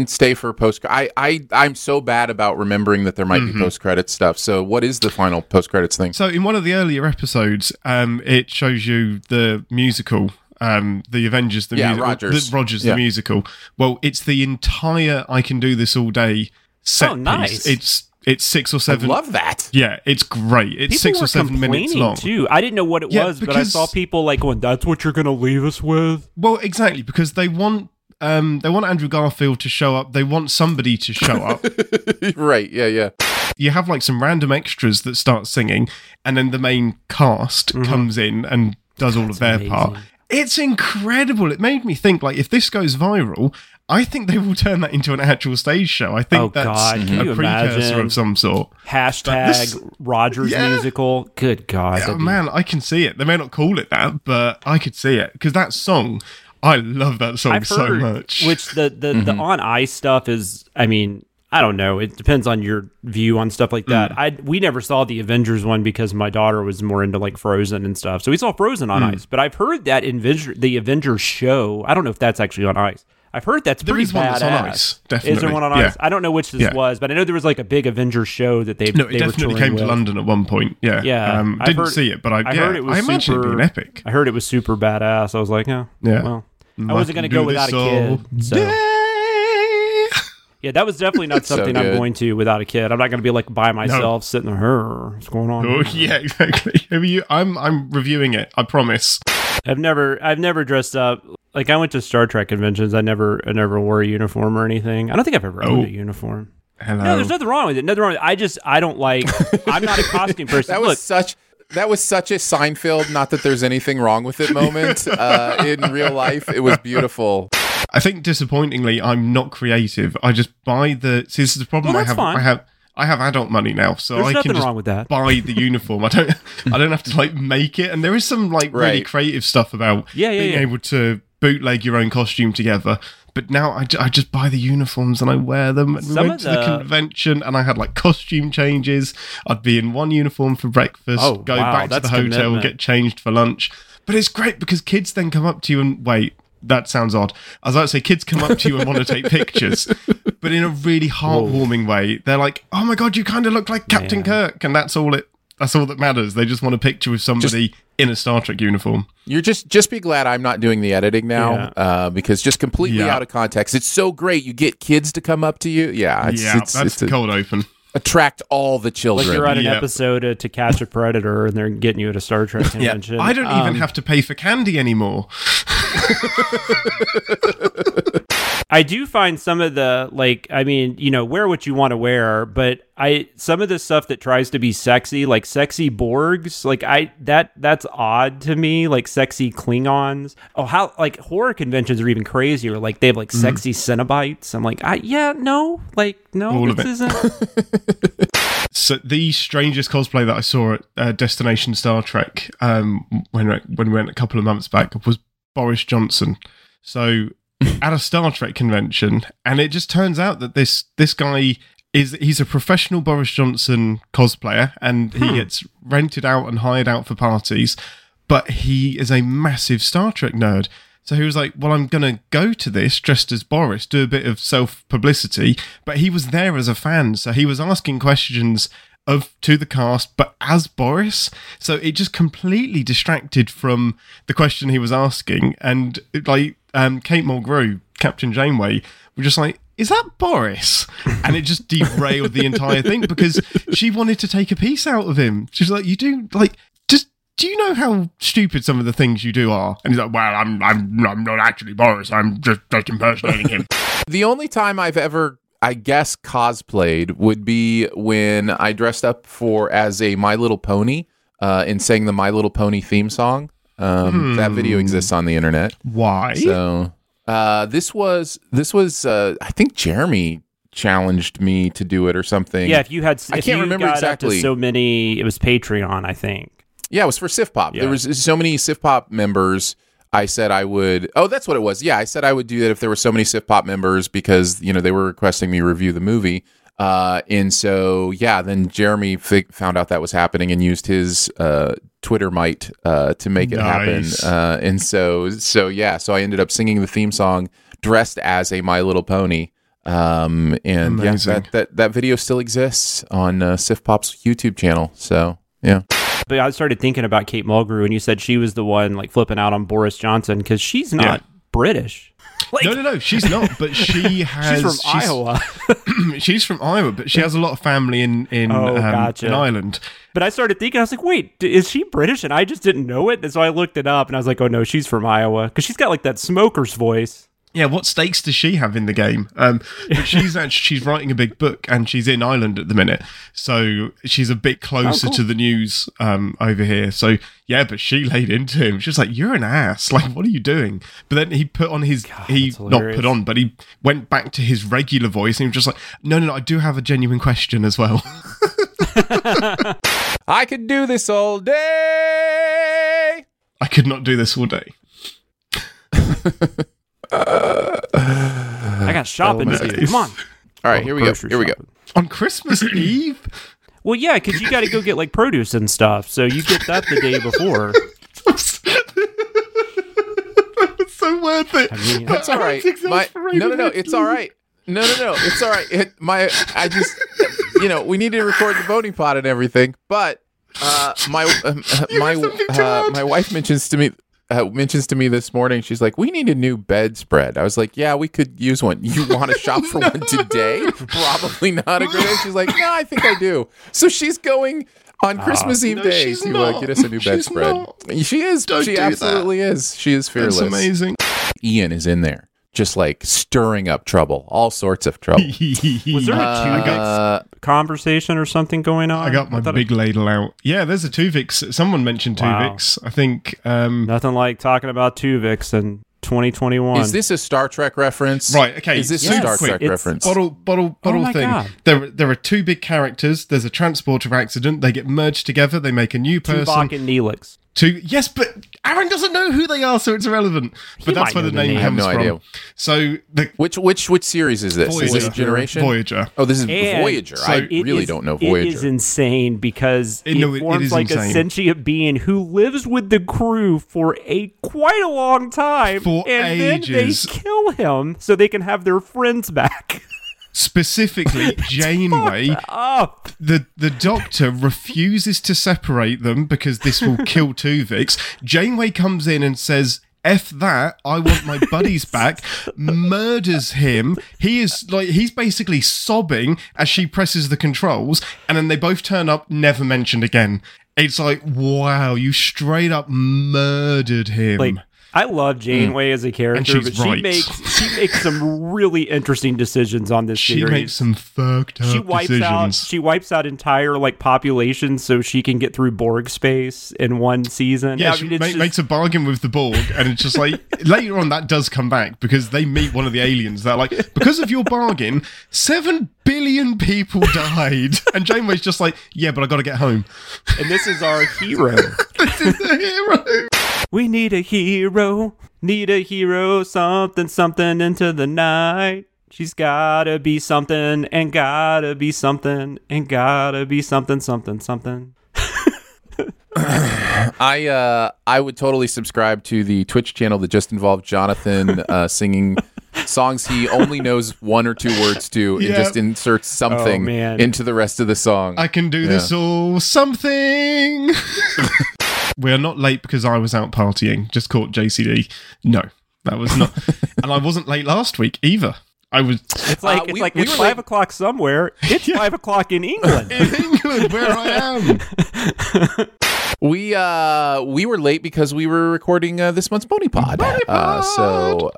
stay for post. I'm so bad about remembering that there might be post credit stuff. So what is the final post credits thing? So in one of the earlier episodes, it shows you the musical, the Avengers, the musical. Well, it's the entire "I Can Do This All Day" set piece. It's 6 or 7. I love that. Yeah, it's great. It's people 6 or 7 minutes long. Too. I didn't know what it was, but I saw people like going, "That's what you're going to leave us with." Well, exactly, because they want Andrew Garfield to show up. They want somebody to show up. Right, yeah. You have like some random extras that start singing, and then the main cast comes in and does all of their part. It's incredible. It made me think, like, if this goes viral, I think they will turn that into an actual stage show. I think a precursor of some sort. Hashtag Rogers musical. Good God. Yeah, man, I can see it. They may not call it that, but I could see it. Because that song... I love that song so much. Which the on ice stuff is, I mean, I don't know. It depends on your view on stuff like that. We never saw the Avengers one because my daughter was more into like Frozen and stuff. So we saw Frozen on ice. But I've heard that the Avengers show, I don't know if that's actually on ice. I've heard that's pretty badass. There is one that's on ice, definitely. Is there one on ice? I don't know which this was, but I know there was like a big Avengers show that they were touring with. No, it definitely came to London at one point, yeah. Didn't see it, but I imagine it being epic. I heard it was super badass. I was like, well, I wasn't going to go without a kid. So. Yeah, that was definitely not something I'm going to without a kid. I'm not going to be like by myself sitting there, what's going on? Oh, yeah, exactly. I'm reviewing it, I promise. I've never dressed up. Like, I went to Star Trek conventions. I never wore a uniform or anything. I don't think I've ever owned a uniform. Hello. No, there's nothing wrong with it. I don't like... I'm not a costume person. That was such a Seinfeld, not that there's anything wrong with it moment. In real life, it was beautiful. I think, disappointingly, I'm not creative. I just buy the... See, this is the problem I have. Fine. I have adult money now, so there's I can just wrong with that. Buy the uniform. I don't have to like make it. And there is some like really creative stuff about being able to bootleg your own costume together. But now I just buy the uniforms and I wear them. And we went to the convention and I had like costume changes. I'd be in one uniform for breakfast, back to the hotel, get changed for lunch. But it's great because kids then come up to you and that sounds odd. I was about to say, kids come up to you and want to take pictures, but in a really heartwarming way. They're like, "Oh my God, you kind of look like Captain Kirk," and that's all that matters. They just want a picture with somebody in a Star Trek uniform. You're just be glad I'm not doing the editing now, because just completely out of context. It's so great. You get kids to come up to you. Yeah, it's cold open. Attract all the children. Like you're on an episode of To Catch a Predator, and they're getting you at a Star Trek convention. I don't even have to pay for candy anymore. I do find some of the, like, I mean, you know, wear what you want to wear, but some of the stuff that tries to be sexy, like sexy Borgs, like that's odd to me, like sexy Klingons. Oh, how like horror conventions are even crazier. Like they have like sexy Cenobites. I'm like, no, like no, this isn't. So the strangest cosplay that I saw at Destination Star Trek when we went a couple of months back was Boris Johnson. So at a Star Trek convention, and it just turns out that this guy he's a professional Boris Johnson cosplayer, and he gets rented out and hired out for parties, but he is a massive Star Trek nerd. So he was like, well, I'm going to go to this dressed as Boris, do a bit of self-publicity. But he was there as a fan. So he was asking questions to the cast, but as Boris. So it just completely distracted from the question he was asking. And Kate Mulgrew, Captain Janeway, were just like, is that Boris? And it just derailed the entire thing because she wanted to take a piece out of him. She's like, do you know how stupid some of the things you do are? And he's like, well, I'm not actually Boris. I'm just impersonating him. The only time I've ever, I guess, cosplayed would be when I dressed up as a My Little Pony and sang the My Little Pony theme song. That video exists on the internet. Why? So this was I think Jeremy challenged me to do it or something. Yeah, I can't remember exactly. So many, it was Patreon, I think. Yeah, it was for SIFPOP. Yeah. There was so many SIFPOP members. I said I would... Oh, that's what it was. Yeah, I said I would do that if there were so many SIFPOP members because, they were requesting me review the movie. And so, yeah, then Jeremy found out that was happening and used his Twitter might to make it happen. And so I ended up singing the theme song dressed as a My Little Pony. And amazing. Yeah, that video still exists on SIFPOP's YouTube channel. So, yeah. But I started thinking about Kate Mulgrew, and you said she was the one flipping out on Boris Johnson because she's not British. No, she's not. But she has. She's from Iowa. She's from Iowa, but she has a lot of family in Ireland. But I started thinking, I was like, wait, is she British? And I just didn't know it, and so I looked it up, and I was like, oh no, she's from Iowa because she's got that smoker's voice. Yeah, what stakes does she have in the game? But she's writing a big book, and she's in Ireland at the minute, so she's a bit closer to the news over here. So yeah, but she laid into him. She was like, "You're an ass! Like, what are you doing?" But then he put on he went back to his regular voice, and he was just like, "No, I do have a genuine question as well." I could do this all day. I could not do this all day. I got shopping to do. Come on. All right, here we go. On Christmas Eve? Well, yeah, because you got to go get produce and stuff. So you get that the day before. It's so worth it. I mean, that's all right. No, it's all right. No, it's all right. We need to record the voting pod and everything. But my wife mentions to me this morning, she's like, we need a new bedspread. I was like, yeah, we could use one. You want to shop for one today? Probably not a great idea. She's like, no, I think I do. So she's going on Christmas Eve day to get us a new bedspread. She is. She absolutely is. She is fearless. That's amazing. Ian is in there, just stirring up trouble, all sorts of trouble. Was there a Tuvix conversation or something going on? I got my big ladle out. Yeah, there's a Tuvix. Someone mentioned Tuvix. I think nothing like talking about Tuvix in 2021. Is this a Star Trek reference? Right. Okay. Is this a Star Trek reference? Bottle thing. God. There are two big characters. There's a transporter accident. They get merged together. They make a new person. Tuvok and Neelix. Yes, but Aaron doesn't know who they are, so it's irrelevant. But that's where the name comes from. I have no idea. So which series is this? Voyager. Is this Generation? Voyager. Oh, this is Voyager. So I really don't know Voyager. It is insane because it forms a sentient being who lives with the crew for quite a long time. For ages. Then they kill him so they can have their friends back. Specifically, Janeway, the doctor refuses to separate them because this will kill Tuvix. Janeway comes in and says, F that, I want my buddies back, murders him. He is he's basically sobbing as she presses the controls, and then they both turn up, never mentioned again. It's wow, you straight up murdered him. I love Janeway as a character, but right. she makes some really interesting decisions on this series. She makes some fucked up decisions. She wipes out entire populations so she can get through Borg space in one season. Yeah, she makes a bargain with the Borg, and it's just later on that does come back because they meet one of the aliens. They're like, because of your bargain, 7 billion people died, and Janeway's just like, yeah, but I got to get home. And this is our hero. This is the hero. We need a hero, something into the night. She's gotta be something, and gotta be something, and gotta be something. I would totally subscribe to the Twitch channel that just involved Jonathan singing songs he only knows one or two words to, and just inserts something into the rest of the song. I can do this all, something. We are not late because I was out partying. Just caught JCD. No, that was not. And I wasn't late last week either. I was. It's 5 o'clock somewhere. It's 5 o'clock in England. In England, where I am. We were late because we were recording this month's Boney Pod. So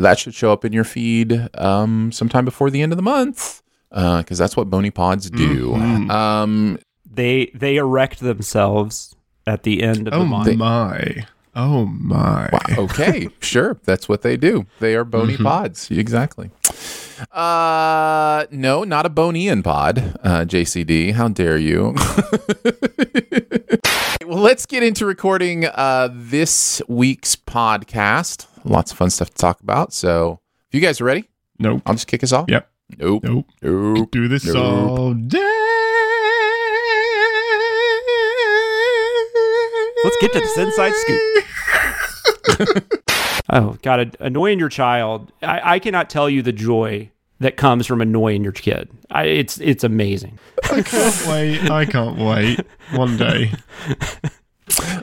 that should show up in your feed sometime before the end of the month because that's what Boney Pods do. Mm-hmm. They erect themselves at the end of the month. Oh my! Wow. Okay, sure. That's what they do. They are bony pods, exactly. No, not a Bonian pod, JCD. How dare you? Well, let's get into recording this week's podcast. Lots of fun stuff to talk about. So, if you guys are ready, nope. I'll just kick us off. Yep. Nope. Do this all day. Let's get to this inside scoop. Oh, God, annoying your child. I cannot tell you the joy that comes from annoying your kid. It's amazing. I can't wait. One day.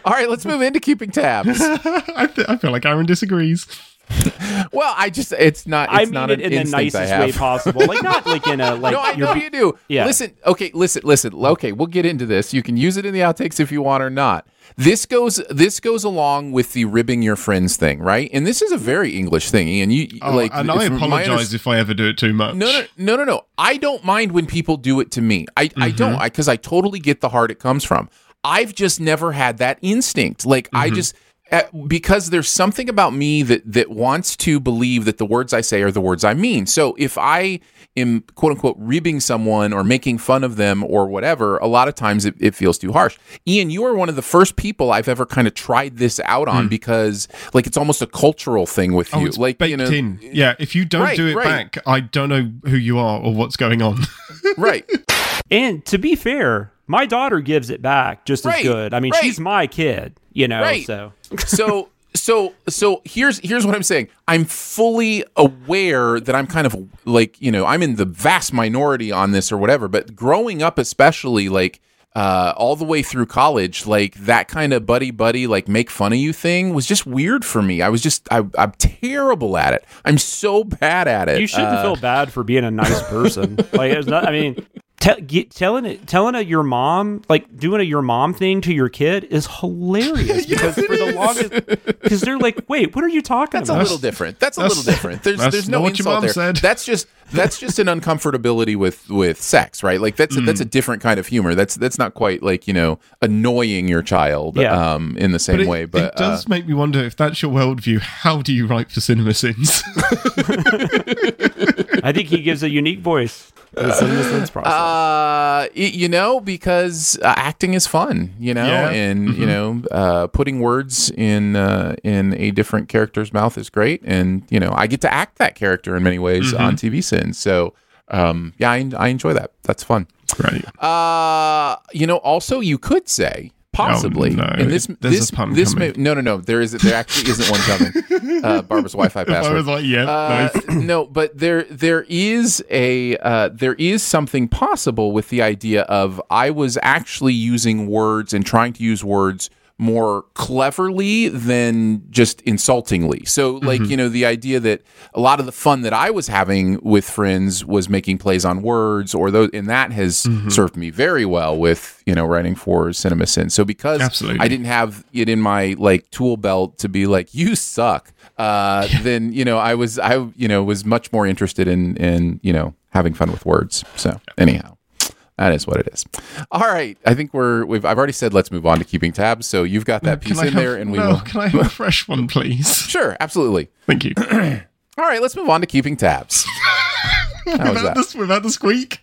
All right, let's move into keeping tabs. I feel like Aaron disagrees. Well, it's not in the nicest way possible. You do. Yeah. Listen. Okay, we'll get into this. You can use it in the outtakes if you want or not. This goes along with the ribbing your friends thing, right? And this is a very English thing, Ian. And I apologize if I ever do it too much. No. I don't mind when people do it to me. I don't because I totally get the heart it comes from. I've just never had that instinct. Because there's something about me that wants to believe that the words I say are the words I mean. So if I am, quote unquote, ribbing someone or making fun of them or whatever, a lot of times it feels too harsh. Ian, you are one of the first people I've ever kind of tried this out on because it's almost a cultural thing with you. It's baked in. Yeah, if you don't do it back, I don't know who you are or what's going on. Right. And to be fair, my daughter gives it back just as good. I mean, she's my kid. So here's what I'm saying. I'm fully aware that I'm kind of I'm in the vast minority on this or whatever, but growing up, especially all the way through college, that kind of buddy, make fun of you thing was just weird for me. I was just, I'm terrible at it. I'm so bad at it. You shouldn't feel bad for being a nice person. Telling your mom, doing a your mom thing to your kid is hilarious because because they're like, wait, what are you talking about? That's a little different. There's no insult there. Said. That's just an uncomfortability with sex, right? That's a different kind of humor. That's not quite annoying your child in the same way. But it does make me wonder if that's your worldview. How do you write for CinemaSins? I think he gives a unique voice. Because acting is fun, and putting words in a different character's mouth is great, and I get to act that character in many ways on TV Sins. So, I enjoy that. That's fun. Right. Also, you could say. Possibly, oh, no. And this pun this may, no. There actually isn't one coming. Barbara's Wi-Fi password. I was like, yeah, nice. No, but there is something possible with the idea of I was actually using words and trying to use words more cleverly than just insultingly. So, like, you know, the idea that a lot of the fun that I was having with friends was making plays on words or those, and that has served me very well with, you know, writing for CinemaSins. So because I didn't have it in my like tool belt to be like, you suck, then, you know, I was much more interested in, you know, having fun with words. So anyhow. That is what it is. All right, I think I've already said let's move on to keeping tabs. So you've got that piece there, and we will. Can I have a fresh one, please? Sure, absolutely. Thank you. All right, let's move on to keeping tabs. Without the squeak.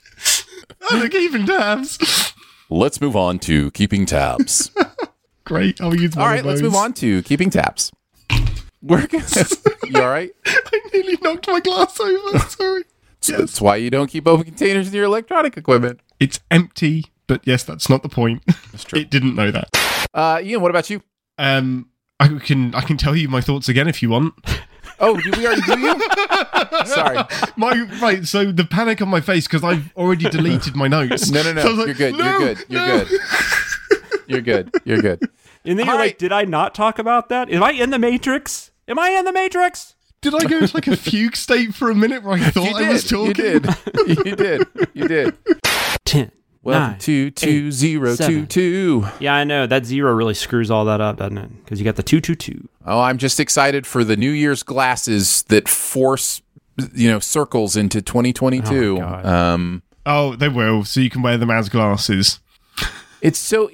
Keeping tabs. Let's move on to keeping tabs. Great. I'll use one. All right, let's move on to keeping tabs. You all right? I nearly knocked my glass over. Sorry. Yes. That's why you don't keep open containers with your electronic equipment. It's empty, but yes, that's not the point. That's true. It didn't know that. Ian, what about you? I can tell you my thoughts again if you want. Oh, did we already do you? Sorry. Right, so the panic on my face, because I've already deleted my notes. No. So like, You're good. And then you're like, did I not talk about that? Am I in the Matrix? Did I go into like a fugue state for a minute where I thought I was talking? You did. 10. Well, 2, 2, 0, 2, 2. Yeah, I know. That 0 really screws all that up, doesn't it? Because you got the 2, 2, 2. Oh, I'm just excited for the New Year's glasses that force, you know, circles into 2022. Oh, they will. So you can wear them as glasses. It's so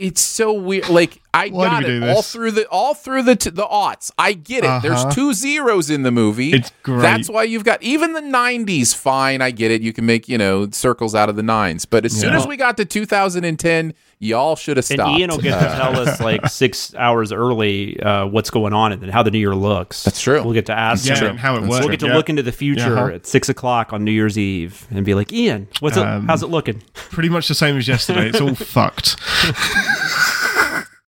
weird. Like I got it all through the aughts. I get it. Uh-huh. There's 2 zeros in the movie. It's great. That's why you've got even the 90s. Fine, I get it. You can make, you know, circles out of the 9s. But as soon as we got to 2010, y'all should have stopped. And Ian will get to tell us like 6 hours early what's going on and how the new year looks. That's true. We'll get to ask him how it works. We'll get to look into the future at 6:00 on New Year's Eve and be like, Ian, what's up? How's it looking? Pretty much the same as yesterday. It's all fucked.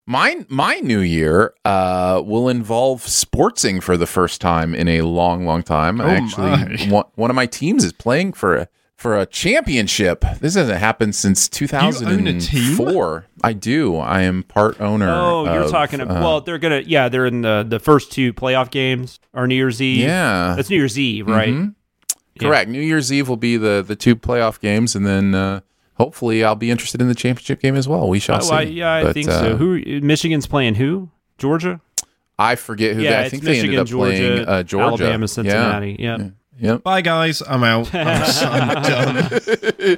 My new year will involve sportsing for the first time in a long, long time. One of my teams is playing for a championship. This hasn't happened since 2004. You own a team? I do. I am part owner. Oh, you're talking about. Well, they're gonna. Yeah, they're in the first 2 playoff games. Or New Year's Eve. Yeah, that's New Year's Eve, right? Mm-hmm. Correct. Yeah. New Year's Eve will be the 2 playoff games, and then. Hopefully, I'll be interested in the championship game as well. We shall see. I think so. Who Michigan's playing? Who? Georgia? I forget who. I think Michigan, they ended up playing Georgia. Alabama, Cincinnati. Yeah. Bye, guys. I'm out. I'm done.